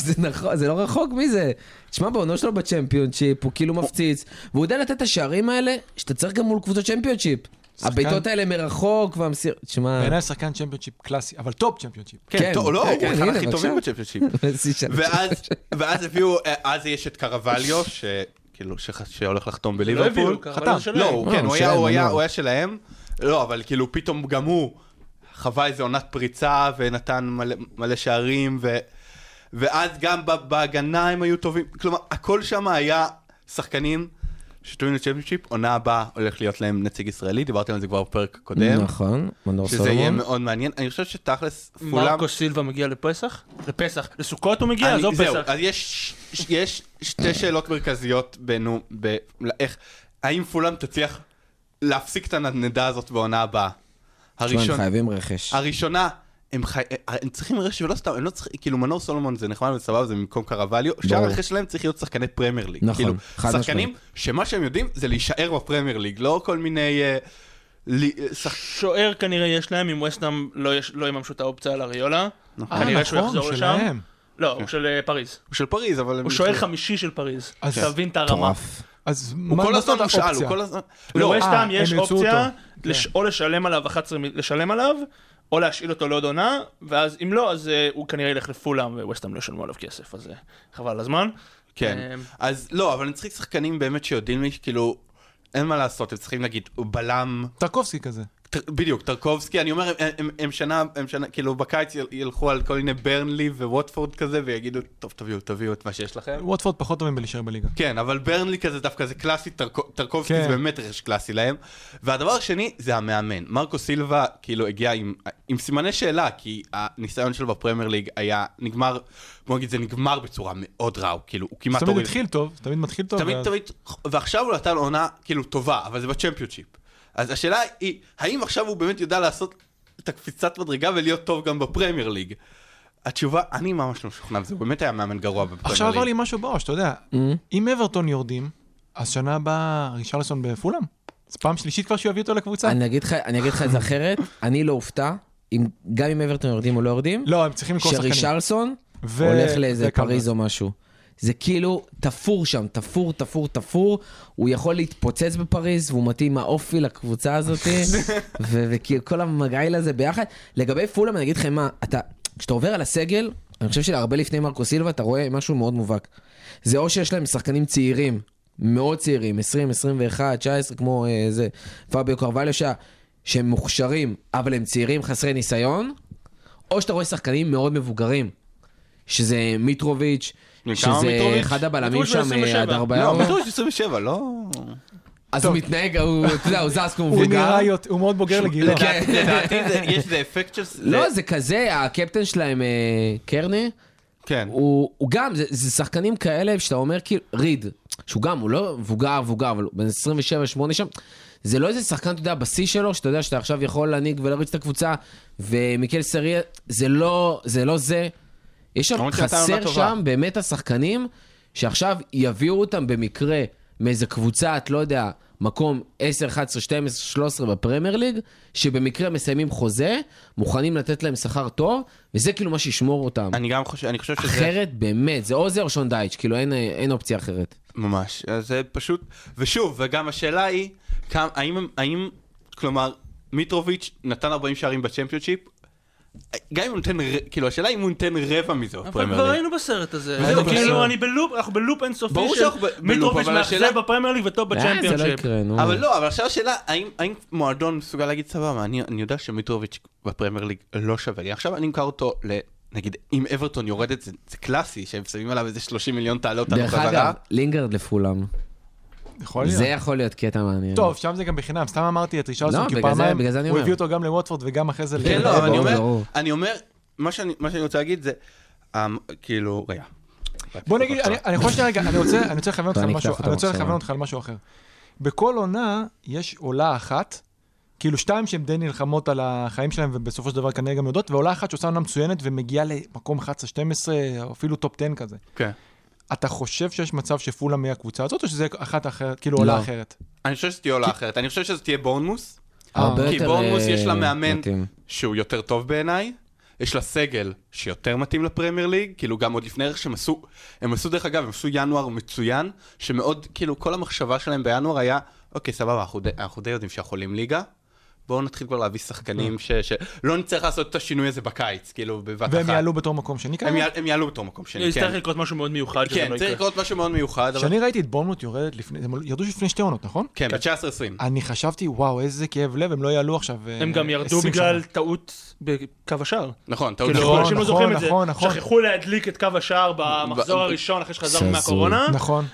זה לא רחוק מזה. תשמע, בעונו שלו בצ'מפיונשיפ, הוא כאילו מפציץ, והוא יודע לתת את השערים האלה, שאתה צריך גם מול קבוצות צ'מפיונשיפ. הביתות האלה מרחוק והמסיר... תשמע... בעיניי שחקן צ'מפיונשיפ קלאסי, אבל טופ צ'מפיונשיפ. כן, לא, הוא אחד הכי טובים בצ'מפיונשיפ. ואז הביאו... אז יש את קרווליו, שכאילו, שהולך לחתום בליברפול. לא, כן, הוא היה שלהם. לא, אבל כאילו פתאום גם הוא חווה איזו עונת פריצה, ונתן מלא שערים, ואז גם בהגנה הם היו טובים. כלומר, הכל שם היה שחקנים... שטובים לצ'מפיונשיפ, עונה הבאה הולך להיות להם נציג ישראלי, דיברתם על זה כבר בפרק הקודם. נכון, מנור סולומון. שזה יהיה מאוד מעניין, אני חושב שתכלס פולם... מרקו סילבה מגיע לפסח? לפסח, לסוכות הוא מגיע, זהו פסח. אז יש שתי שאלות מרכזיות בינו, האם פולם תצליח להפסיק את הנדנדה הזאת בעונה הבאה? הם חייבים רכש. הראשונה, הם צריכים רכש ולא סתם, כאילו מנור סולומון זה נחמד וסבב, זה במקום קרווליו, שם הרכש שלהם צריך להיות שחקני פרמייר ליג, כאילו שחקנים שמה שהם יודעים זה להישאר בפרמייר ליג, לא כל מיני שוער כנראה יש להם, אם ווסטהאם לא יממשו את האופציה על אריולה, כנראה שהוא יחזור לשם, לא, הוא של פריז, הוא שוער חמישי של פריז, תבין את הרמה. אז הוא כל הזמן הוא שאל, הוא כל הזמן, לווסטהאם יש אופציה או לשלם עליו או להשאיל אותו לעוד עונה, ואז אם לא, אז הוא כנראה ילך לפולאם, וווסטהאם לא ישלמו עליו כסף, אז חבל הזמן. כן, אז לא, אבל אני צריך שחקנים באמת שיודעים לי, כאילו, אין מה לעשות, הם צריכים להגיד, הוא בלם... טרקובסקי כזה. בדיוק, טרקובסקי, אני אומר, הם שנה, כאילו, בקיץ ילכו על כל מיני ברנלי וווטפורד כזה, ויגידו, טוב, תביאו את מה שיש לכם. ווטפורד פחות טובים בלהישאר בליגה. כן, אבל ברנלי כזה דווקא זה קלאסי, טרקובסקי זה באמת רכש קלאסי להם. והדבר השני זה המאמן. מרקו סילבה, כאילו, הגיע עם סימני שאלה, כי הניסיון שלו בפרמייר ליג היה נגמר, בוא נגיד, זה נגמר בצורה מאוד רע, כאילו, הוא כמעט... תמיד התחיל טוב, תמיד מתחיל טוב. תמיד, ועכשיו הוא נתן עונה, כאילו, טובה, אבל זה בצ'מפיונשיפ. אז השאלה היא, האם עכשיו הוא באמת יודע לעשות את הקפיצת מדרגה ולהיות טוב גם בפרמייר ליג? התשובה, אני ממש לא משוכנע, זה באמת היה מאמן גרוע בפרמייר ליג. עכשיו עבר לי משהו בראש, אתה יודע, אם אברטון יורדים, אז שנה הבאה רישרלסון בפולאם. אז פעם שלישית כבר שהוא יביא אותו לקבוצה. אני אגיד לך את זה אחרת, אני לא אופתע, גם אם אברטון יורדים או לא יורדים, שרישרלסון הולך לאיזה פריז או משהו. זה כאילו תפור שם, תפור, הוא יכול להתפוצץ בפריז, והוא מתאים האופי לקבוצה הזאת, וכל המגעיל הזה ביחד. לגבי פולאם, אני אגיד לכם מה, כשאתה עובר על הסגל, אני חושב שלהרבה לפני מרקו סילבה אתה רואה משהו מאוד מובהק. זה או שיש להם שחקנים צעירים, מאוד צעירים, 20, 21, 19, כמו איזה פאביו קרווליו, שהם מוכשרים, אבל הם צעירים, חסרי ניסיון, או שאתה רואה שחקנים מאוד מבוגרים, שזה מיטרוביץ', שזה אחד הבלמים שם, עד 4. לא, מיטרוביץ' 27, לא... אז הוא מתנהג, הוא זז כמו מבוגר. הוא מאוד בוגר לגילה. יש איזה אפקט של... לא, זה כזה, הקפטן שלהם, קרני, הוא גם, זה שחקנים כאלה, שאתה אומר כאילו, ריד, שהוא גם, הוא לא מבוגר, אבל בין 27-8 שם, זה לא איזה שחקן, אתה יודע, בשיא שלו, שאתה יודע שאתה עכשיו יכול להניג ולהריץ את הקבוצה, ומיקל סריה, זה לא זה. יש שם חסר שם, באמת השחקנים, שעכשיו יביאו אותם במקרה, מאיזה קבוצה, את לא יודע, מקום 10, 11, 12, 13 בפרמייר ליג, שבמקרה מסיימים חוזה, מוכנים לתת להם שכר טוב, וזה כאילו מה שישמור אותם. אני גם חושב, אני חושב שזה... אחרת באמת, זה או זה או שון דייץ', כאילו אין אופציה אחרת. ממש, אז זה פשוט... ושוב, וגם השאלה היא, האם, כלומר, מיטרוביץ' נתן 40 שערים בצ'מפיונשיפ, גם אם הוא נותן, כאילו השאלה אם הוא נותן רבע מזה בפרמייר ליג. אבל היינו בסרט הזה, כאילו אני בלופ, אנחנו בלופ אינסופי של מיטרוביץ' מאכזב בפרמייר ליג וטוב בצ'מפיונשיפ. אבל לא, אבל עכשיו השאלה, האם מועדון מסוגל להגיד סבבה, אני יודע שמיטרוביץ' בפרמייר ליג לא שווה לי, עכשיו אני מקר אותו נגיד, אם אברטון יורדת, זה קלאסי, שהם שמים עליו איזה 30 מיליון תעלה אותנו חזרה. דרך אגב, לינגרד לפולם. זה יכול להיות קטע מעניין. טוב, שם זה גם בחינם, סתם אמרתי את רישרלסון, כי פעמיים הוא הביא אותו גם לווטפורד וגם אחרי זה... כן, לא, אני אומר, מה שאני רוצה להגיד זה, כאילו, רגע. בוא נגיד, אני חושב שרגע, אני רוצה לכוון אותך על משהו אחר. בכל עונה יש עולה אחת, כאילו שתיים שהן די נלחמות על החיים שלהם, ובסופו של דבר כנראה גם יודעות, ועולה אחת שעושה עונה מצוינת ומגיעה למקום 11-12, אפילו טופ 10 כזה. כן. אתה חושב שיש מצב שפולה מהקבוצה הזאת, או שזה אחת אחרת, כאילו עולה אחרת? אני חושב שתהיה עולה אחרת. אני חושב שזה תהיה בורנמוס, כי בורנמוס יש לה מאמן שהוא יותר טוב בעיניי, יש לה סגל שיותר מתאים לפרמייר ליג, כאילו גם עוד לפני ערך שהם עשו, דרך אגב, הם עשו ינואר מצוין, שמאוד, כאילו כל המחשבה שלהם בינואר היה, אוקיי, סבבה, אנחנו די יודעים שהחולים ליגה, בואו נתחיל כבר להביא שחקנים שלא נצטרך לעשות את השינוי הזה בקיץ, כאילו בבת אחת. והם יעלו בתור מקום שני כאן? הם יעלו בתור מקום שני, כן. צריך לקרות משהו מאוד מיוחד. כן, צריך לקרות משהו מאוד מיוחד. כשאני ראיתי את בורנמוט יורדת לפני, הם ירדו לפני שתי עונות, נכון? כן, ב-19-20. אני חשבתי, וואו, איזה כאב לב, הם לא יעלו עכשיו. הם גם ירדו בגלל טעות בקו השער. נכון, טעות בקו השער. נכון. שכחו להדליק את קו השער במחזור הראשון אחרי שחזרנו מהקורונה,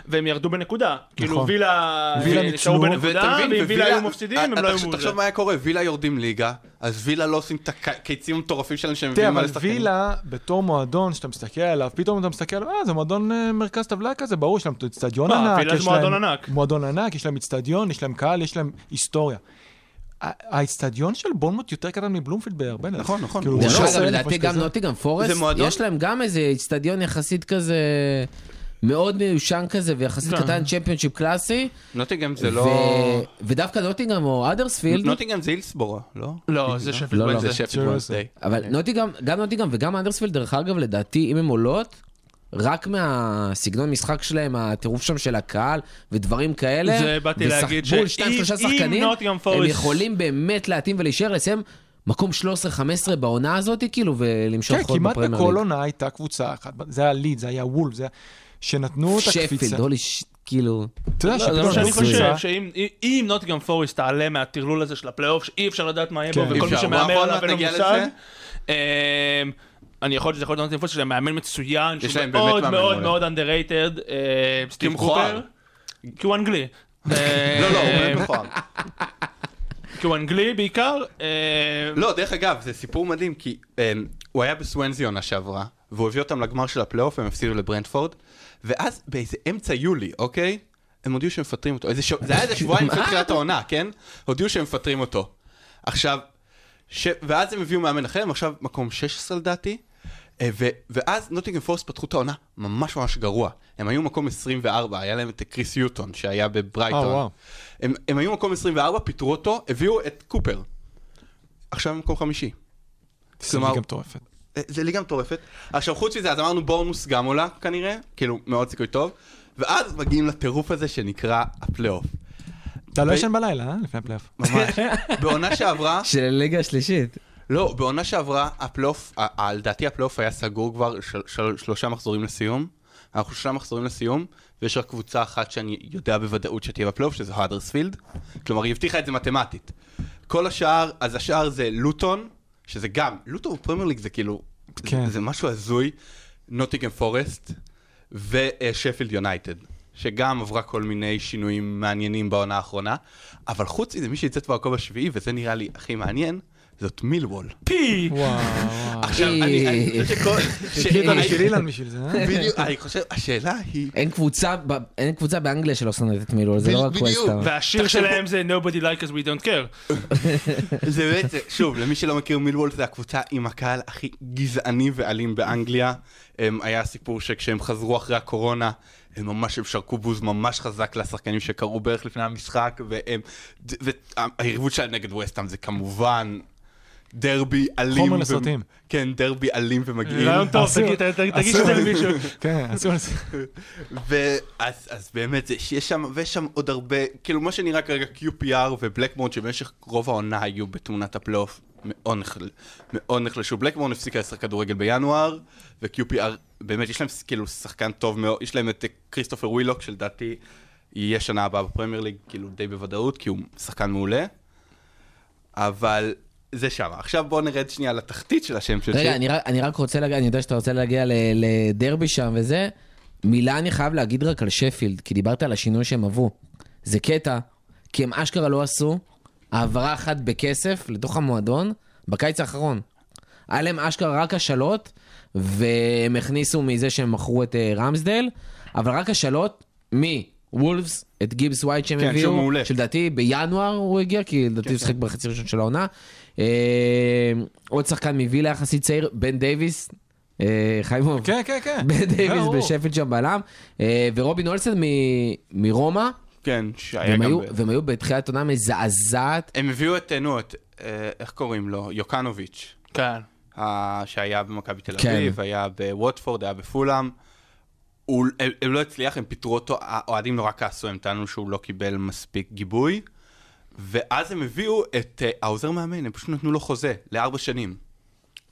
והם ירדו בנקודה. כאילו וילה נשארו בנקודה, וילה היו מפסידים, הם לא היו מוזרים. וילה יורדים ליגה, אז וילה לא עושים את הקיצים מטורפים שלהם שהם מביאים על השחקנים. וילה, בתור מועדון שאתה מסתכל עליו, פתאום אתה מסתכל עליו, זה מועדון מרכז טבלה כזה, ברור, יש להם אצטדיון ענק. וילה זה מועדון ענק. מועדון ענק, יש להם אצטדיון, יש להם קהל, יש להם היסטוריה. האצטדיון של בורנמוט יותר קטן מבלומפילד בהרבה. נכון, נכון. לדעתי גם נוטינגהאם פורסט, יש להם גם איזה אצטדיון יחסית כזה... מאוד מיושן כזה, ויחסית קטן צ'מפיונשיפ קלאסי. נוטינגהאם זה לא... ודווקא נוטינגהאם או אדרספילד... נוטינגהאם זה הילסבורה, לא? לא, זה שפילד ונסדיי. אבל נוטינגהאם, גם נוטינגהאם וגם אדרספילד, דרך אגב, לדעתי, אם הן עולות, רק מהסגנון משחק שלהם, הטירוף שם של הקהל, ודברים כאלה, זה באתי להגיד שאם נוטינגהאם פורסט... הם יכולים באמת להתאים ולהישאר לסיים... מקום 13-15 בעונה הזאת, כאילו, ולמשוך חוד בפרמייר ליג. כן, כמעט בכל עונה הייתה קבוצה אחת, זה היה ליד, זה היה וולף, זה היה... שנתנו את הקפיצה. שפילד, כאילו... אתה יודע, שפילד לא שאני חושב שאם נוטינגהאם פורסט תעלה מהטרלול הזה של הפלייאוף, שאי אפשר לדעת מה יהיה בו, וכל מי שמאמר עליו ולא מושג, אני יכול לדעת נוטינגהאם פורסט, שזה מאמן מצוין, שהוא מאוד מאוד מאוד underrated, סטיב קופר, כי הוא אנגלי. כי הוא אנגלי בעיקר. לא, דרך אגב, זה סיפור מדהים, כי הוא היה בסוונזי עונה שעברה, והוא הביא אותם לגמר של הפלייאוף, הם הפסידו לברנטפורד, ואז באיזה אמצע יולי, אוקיי? הם הודיעו שהם מפטרים אותו. זה היה איזה שבועיים בתחילת העונה, כן? הודיעו שהם מפטרים אותו. עכשיו, ואז הם הביאו מאמן אחר, הם עכשיו מקום 16 לדעתי, ואז נוטינגהאם פורסט פתחו את העונה ממש ממש גרוע. הם היו מקום 24, היה להם את קריס יוטון שהיה בברייטון. הם היו מקום 24, פיתרו אותו, הביאו את קופר. עכשיו הם מקום 5. זה ליגה מטורפת. זה ליגה מטורפת. עכשיו חוץ מזה, אז אמרנו בורנמוס גם עולה כנראה, כאילו מאוד סיכוי טוב, ואז מגיעים לטירוף הזה שנקרא הפלייאוף. אתה לא ישן בלילה, לפני הפלייאוף. ממש. בעונה שעברה... של הליגה השלישית. לא, בעונה שעברה, הפלוף, על דעתי הפלוף היה סגור כבר שלושה מחזורים לסיום. אנחנו שלושה מחזורים לסיום, ויש רק קבוצה אחת שאני יודע בוודאות שתהיה בפלוף, שזה האדרספילד. כלומר, היא הבטיחה את זה מתמטית. כל השאר, אז השאר זה לוטון, שזה גם, לוטון ופרמייר ליג זה כאילו, כן. זה משהו הזוי, נוטינגהאם פורסט, ושפילד יונייטד, שגם עברה כל מיני שינויים מעניינים בעונה האחרונה, אבל חוץ מזה מי שיצאת במקום השביעי, וזה נראה לי הכי מעניין, זאת מילוול. פי! וואו. עכשיו, אני חושב שכל... שתגידו לשילילן בשביל זה, אה? בדיוק, אני חושב, השאלה היא... אין קבוצה באנגליה שלא שונאת את מילוול, זה לא רק ווסטהאם. והשיר שלהם זה Nobody Like Us We Don't Care. זה בעצם, שוב, למי שלא מכיר מילוול, זה הקבוצה עם הקהל הכי גזעני ואלים באנגליה. היה סיפור שכשהם חזרו אחרי הקורונה, הם ממש שרקו בוז ממש חזק לשחקנים שקרו בערך לפני המשחק, והעירבות שלה נגד ווסטהאם זה כמובן... דרבי אלים. חומר לסרטים. כן, דרבי אלים ומגעיל. רעיון טוב, תגיד שזה למישהו. כן, אסור לסרטים. ואז באמת, יש שם, ויש שם עוד הרבה, כאילו מה שנראה כרגע QPR ובלקמורד, שבמשך רוב העונה היו בתמונת הפלייאוף, מאוד נחלשו. בלקמורד הפסיקה לשחק כדורגל בינואר, ו-QPR, באמת יש להם כאילו שחקן טוב מאוד, יש להם את כריסטופר ווילוק, שלדעתי יהיה שנה הבאה בפרמייר ליג, כאילו די בוודאות, כי הוא שחקן מעולה. אבל זה שם. עכשיו בואו נרד שנייה לתחתית של השם של שיר. רגע, אני רק רוצה להגיע, אני יודע שאתה רוצה להגיע לדרבי שם וזה. מילה אני חייב להגיד רק על שפילד, כי דיברת על השינוי שהם עברו. זה קטע, כי הם אשכרה לא עשו העברה אחת בכסף לתוך המועדון בקיץ האחרון. היה להם אשכרה רק השלות, והם הכניסו מזה שהם מכרו את רמסדל, אבל רק השלות מי? וולפס, את גיבס ווייט שהם הביאו, שלדעתי בינואר הוא הגיע, כי לדעתי הוא שחק בחצי ראשון של העונה. עוד שחקן מבילה יחסית צעיר, בן דייביס, חיימוב. כן, כן, כן. בן דייביס בשפילד שם בעלם. ורובין אולסן מרומא. כן, שהיה גם... והם היו בתחילת עונה מזעזעת. הם הביאו את תנות, איך קוראים לו? יוקנוביץ'. כן. שהיה במכבי תל אביב, היה בווטפורד, היה בפולאם. הם לא הצליח, הם פיתרו אותו, האוהדים נורא כעסו, הם טענו שהוא לא קיבל מספיק גיבוי, ואז הם הביאו את העוזר מאמן, הם פשוט נתנו לו חוזה ל4 שנים,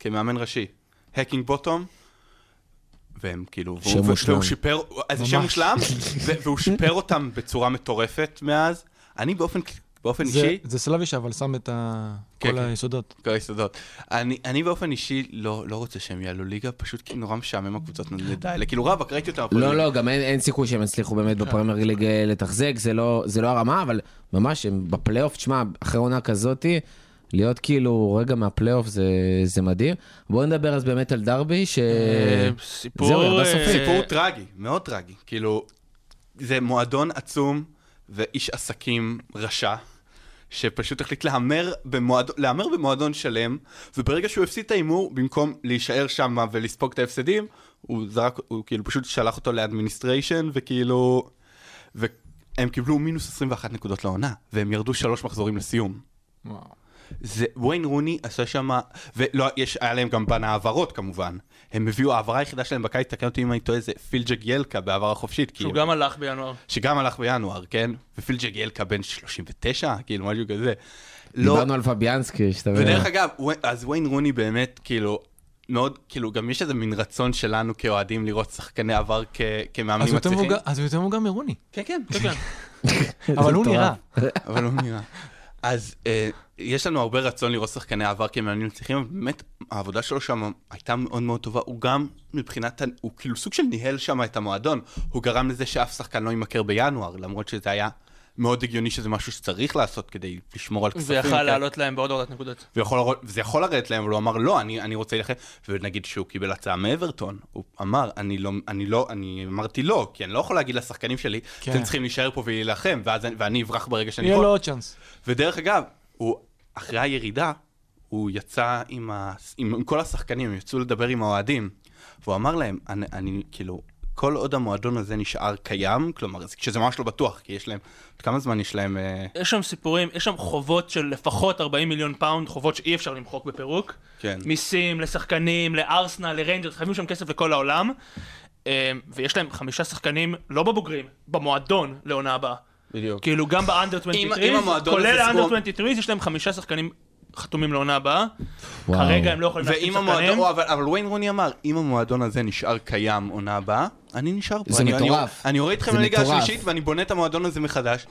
כמאמן ראשי, הקינג בוטום, והם כאילו, והוא שיפר, זה שם מושלם, והוא שיפר אותם בצורה מטורפת מאז, אני באופן אישי... זה סלאביש, אבל שם את כל היסודות. כל היסודות. אני באופן אישי לא רוצה שהם יעלו ליגה, פשוט כי נורא משעמם הקבוצות נדדה. כאילו רבק, ראיתי אותם... לא, גם אין סיכוי שהם הצליחו באמת בפרמייר ליג לתחזק, זה לא הרמה, אבל ממש בפלייאוף, תשמע, אחרי עונה כזאת, להיות כאילו רגע מהפלייאוף זה מדהים. בואו נדבר אז באמת על דרבי, ש... סיפור טרגי, מאוד טרגי. כאילו, זה מועדון עצום ואיש עסקים רשע, שפשוט החליט להמר במועדון שלם, וברגע שהוא הפסיד את האימור, במקום להישאר שם ולספוג את ההפסדים, הוא כאילו פשוט שלח אותו לאדמיניסטריישן, וכאילו... והם קיבלו מינוס 21 נקודות לעונה, והם ירדו 3 מחזורים לסיום. וואו. זה, וויין רוני עשה שם, היה להם גם בין העברות כמובן, הם הביאו, העברה היחידה שלהם בקיץ, תקן אותי אם אני טועה, זה פילג'ק ילקה בעברה חופשית. שהוא גם הלך בינואר. שגם הלך בינואר, כן? ופילג'ק ילקה בין 39, כאילו משהו כזה. דיברנו על פביאנסקי, שתביא. ודרך אגב, אז וויין רוני באמת, כאילו, מאוד, כאילו, גם יש איזה מין רצון שלנו כאוהדים לראות שחקני עבר כמאמנים מצליחים. אז הוא יותר מוגע מרוני. כן, כן, כן. אבל הוא נראה. אבל הוא נראה. אז יש לנו הרבה רצון לראות שחקני העבר כמאמנים מצליחים, אבל באמת העבודה שלו שם הייתה מאוד מאוד טובה, הוא גם מבחינת, הוא כאילו סוג של ניהל שם את המועדון, הוא גרם לזה שאף שחקן לא יימכר בינואר, למרות שזה היה מאוד הגיוני שזה משהו שצריך לעשות כדי לשמור על כספים. זה יכול לעלות להם בעוד הורדת נקודות. וזה יכול לרדת להם, אבל הוא אמר לא, אני רוצה ללכת, ונגיד שהוא קיבל הצעה מאברטון, הוא אמר, אני אמרתי לא, כי אני לא יכול להגיד לשחקנים שלי, אתם צריכים להישאר פה ולהילחם, ואני אברח ברגע שאני יכול. יהיה לו עוד צ'אנס. ודרך אגב, אחרי הירידה, הוא יצא עם כל השחקנים, הם יצאו לדבר עם האוהדים, והוא אמר להם, אני כאילו... כל עוד המועדון הזה נשאר קיים, כלומר, שזה ממש לא בטוח, כי יש להם, כמה זמן יש להם... יש שם סיפורים, יש שם חובות של לפחות 40 מיליון פאונד, חובות שאי אפשר למחוק בפירוק. כן. מיסים, לשחקנים, לארסנל, לרנג'רס, חייבים שם כסף לכל העולם, ויש להם 5 שחקנים, לא בבוגרים, במועדון לעונה הבאה. בדיוק. כאילו גם באנדר 23, כולל האנדר 23, יש להם 5 שחקנים חתומים לעונה הבאה. כרגע הם לא יכולים להשתים שחקנים. אבל וויין רוני אמר, אם המועדון הזה נשאר קיים עונה הבאה, אני נשאר פה. זה מטורף. אני הורד אתכם לליגה השלישית, ואני בונה את המועדון הזה מחדש.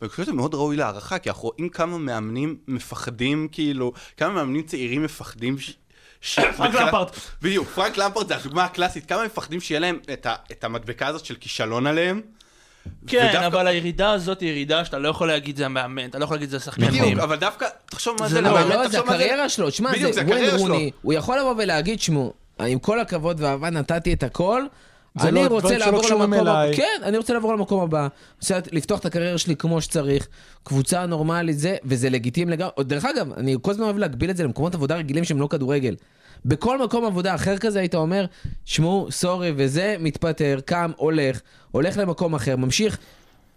ואני חושב שזה מאוד ראוי להערכה, כי אנחנו רואים כמה מאמנים מפחדים, כאילו, כמה מאמנים צעירים מפחדים... פרנק למפרט. בדיוק, פרנק למפרט זה הדוגמה הקלאסית, כמה מפחדים שיהיה להם את המדבקה הזאת של כישלון עליהם. כן, אבל הירידה הזאת היא ירידה שאתה לא יכול להגיד זה המאמן, אתה לא יכול להגיד זה השחקנים. בדיוק, אבל דווקא, תחשוב מה זה למאמן. אבל לא, זה הקריירה שלו, תשמע, זה וויין רוני, הוא יכול לבוא ולהגיד, שמו, עם כל הכבוד ואהבה נתתי את הכל, אני רוצה לעבור למקום הבא. כן, אני רוצה לעבור למקום הבא. רוצה לפתוח את הקריירה שלי כמו שצריך. קבוצה נורמלית זה, וזה לגיטימי לגמרי. דרך אגב, אני כל הזמן אוהב להגביל את זה למקומות עבודה רגילים שהם לא כדורגל. בכל מקום עבודה אחר כזה היית אומר, שמו, סורי, וזה מתפטר, קם, הולך למקום אחר, ממשיך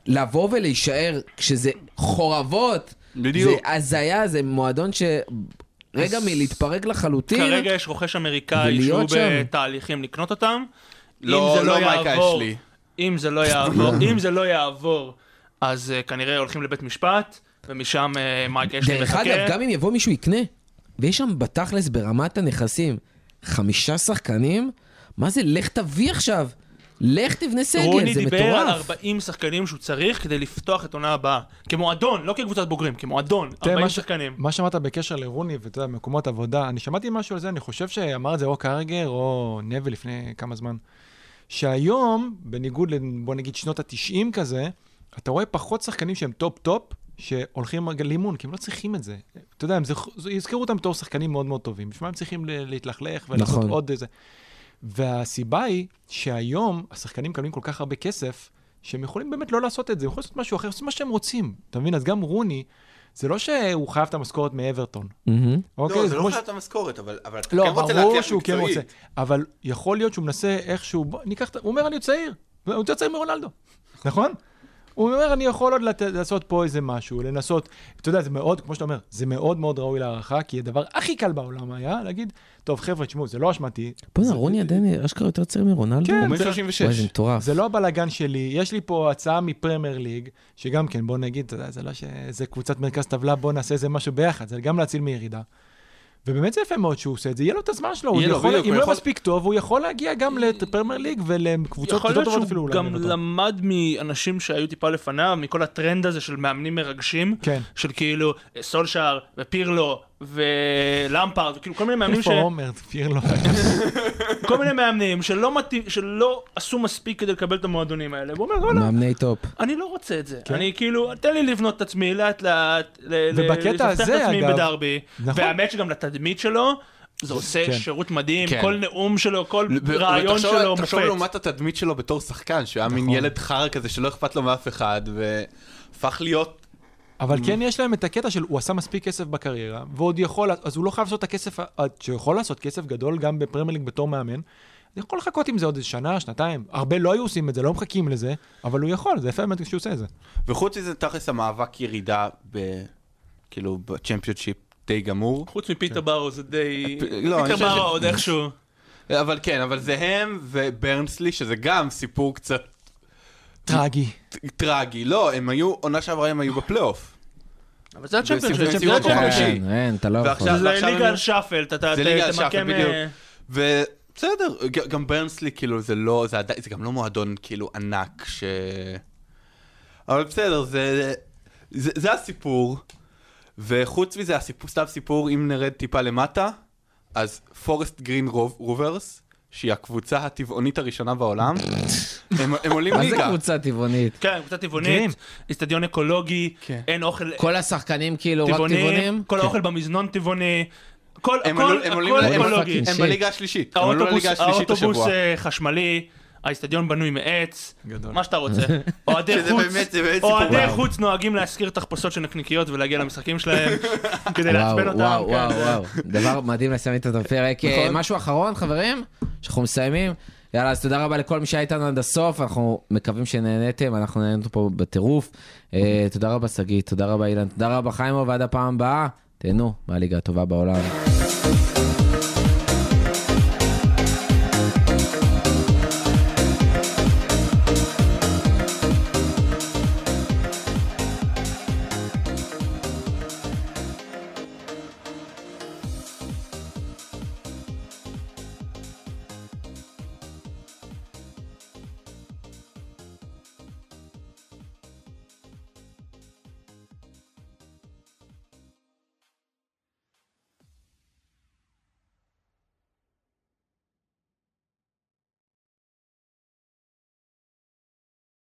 לבוא ולהישאר כשזה חורבות. בדיוק. זה הזיה, זה מועדון ש... רגע מלהתפרק לחלוטין. כרגע יש רוכש אמריקאי שהוא בתהליכים לקנות אותם. לא מייקה יש לי. אם זה לא יעבור, אז כנראה הולכים לבית משפט, ומשם מייקה יש לי מחכה. דרך אגב, גם אם יבוא מישהו יקנה, ויש שם בתכלס ברמת הנכסים 5 שחקנים, מה זה? לך תביא עכשיו, לך תבנה סגל, זה מטורף. רוני דיבר על 40 שחקנים שהוא צריך כדי לפתוח את עונה הבאה. כמועדון, לא כקבוצת בוגרים, כמועדון, 40 שחקנים. מה שמעת בקשר לרוני ומקומות עבודה, אני שמעתי משהו על זה, אני חושב שאמר את זה או קרגר או נבל לפני כמה זמן. שהיום, בניגוד בוא נגיד שנות ה-90 כזה, אתה רואה פחות שחקנים שהם טופ-טופ, שהולכים לאימון, כי הם לא צריכים את זה. אתה יודע, הם יזכרו אותם בתור שחקנים מאוד מאוד טובים, בשביל מה הם צריכים להתלכלך ולעשות עוד איזה. והסיבה היא שהיום השחקנים קבלים כל כך הרבה כסף, שהם יכולים באמת לא לעשות את זה, הם יכולים לעשות משהו אחר, לעשות מה שהם רוצים. אתה מבין? אז גם רוני, זה לא שהוא חייב את המשכורת מאברטון. לא, זה לא חייב את המשכורת, אבל... לא, ברור שהוא כן רוצה. אבל יכול להיות שהוא מנסה איכשהו... הוא אומר, אני צעיר. הוא צעיר מרונלדו. נכון? הוא אומר, אני יכול עוד לעשות פה איזה משהו, לנסות... אתה יודע, זה מאוד, כמו שאתה אומר, זה מאוד מאוד ראוי להערכה, כי הדבר הכי קל בעולם היה להגיד, טוב, חבר'ה, תשמעו, זה לא אשמתי. בואו, רוני עדיין, אשכרה יותר צעיר מרונלדו. כן, הוא 36. זה לא הבלגן שלי, יש לי פה הצעה מפרמייר ליג, שגם כן, בואו נגיד, אתה יודע, זה לא שזה קבוצת מרכז טבלה, בואו נעשה איזה משהו ביחד, זה גם להציל מירידה. ובאמת זה יפה מאוד שהוא עושה את זה, יהיה לו את הזמן שלו, אם לא מספיק טוב, הוא יכול להגיע גם לפרמייר ליג ולקבוצות יותר טובות אפילו אולי. גם למד מאנשים שהיו טיפה לפניו, מכל הטרנד הזה של מאמנים מרגשים, של כאילו סולשר ופירלו ולמפרד, וכאילו כל מיני מאמנים ש... איפה עומר, פירלו. כל מיני מאמנים שלא עשו מספיק כדי לקבל את המועדונים האלה, והוא אומר, לא, מאמני טופ. אני לא רוצה את זה, אני כאילו, תן לי לבנות את עצמי, לאט לאט, לבטח את עצמי בדרבי, והאמת שגם לתדמית שלו, זה עושה שירות מדהים, כל נאום שלו, כל רעיון שלו מופת. תחשוב לעומת התדמית שלו בתור שחקן, שהיה מין ילד חר כזה שלא אכפת לו מאף אחד, והפך להיות... אבל כן יש להם את הקטע של הוא עשה מספיק כסף בקריירה, ועוד יכול, אז הוא לא חייב לעשות את הכסף, שיכול לעשות כסף גדול גם בפרמייר ליג בתור מאמן, זה יכול לחכות עם זה עוד שנה, שנתיים, הרבה לא היו עושים את זה, לא מחכים לזה, אבל הוא יכול, זה יפה באמת כשהוא עושה את זה. וחוץ מזה תכלס המאבק ירידה, כאילו בצ'מפיונשיפ די גמור. חוץ מפיטר ברו זה די... פיטר ברו עוד איכשהו. אבל כן, אבל זה הם וברנסלי, שזה גם סיפור קצת... טרגי, לא, הם היו, עונה שעברה הם היו בפלייאוף. אבל זה הצ'מפיונשיפ, אין, אתה לא יכול. זה ליגה על שפל, אתה תמקם... בסדר, גם ברנסלי, כאילו, זה לא, זה גם לא מועדון, כאילו, ענק, ש... אבל בסדר, זה הסיפור, וחוץ מזה, סתם סיפור, אם נרד טיפה למטה, אז פורסט גרין רוברס, שהיא הקבוצה הטבעונית הראשונה בעולם, הם עולים ליגה. מה זה קבוצה טבעונית? כן, קבוצה טבעונית, אצטדיון אקולוגי, אין אוכל... כל השחקנים כאילו רק טבעונים? כל האוכל במזנון טבעוני, הכל אקולוגי. הם בליגה השלישית. האוטובוס חשמלי, האצטדיון בנוי מעץ, מה שאתה רוצה. אוהדי חוץ נוהגים להזכיר תחפושות של נקניקיות ולהגיע למשחקים שלהם כדי להצבן אותם. וואו, דבר מדהים לסיים את הפרק. משהו אחרון, חברים, שאנחנו מסיימים. יאללה, אז תודה רבה לכל מי שהיה איתנו עד הסוף, אנחנו מקווים שנהנתם, אנחנו נהנינו פה בטירוף. תודה רבה, סגי, תודה רבה, אילן, תודה רבה, חיימו, ועד הפעם הבאה, תהנו מהליגה הטובה בעולם.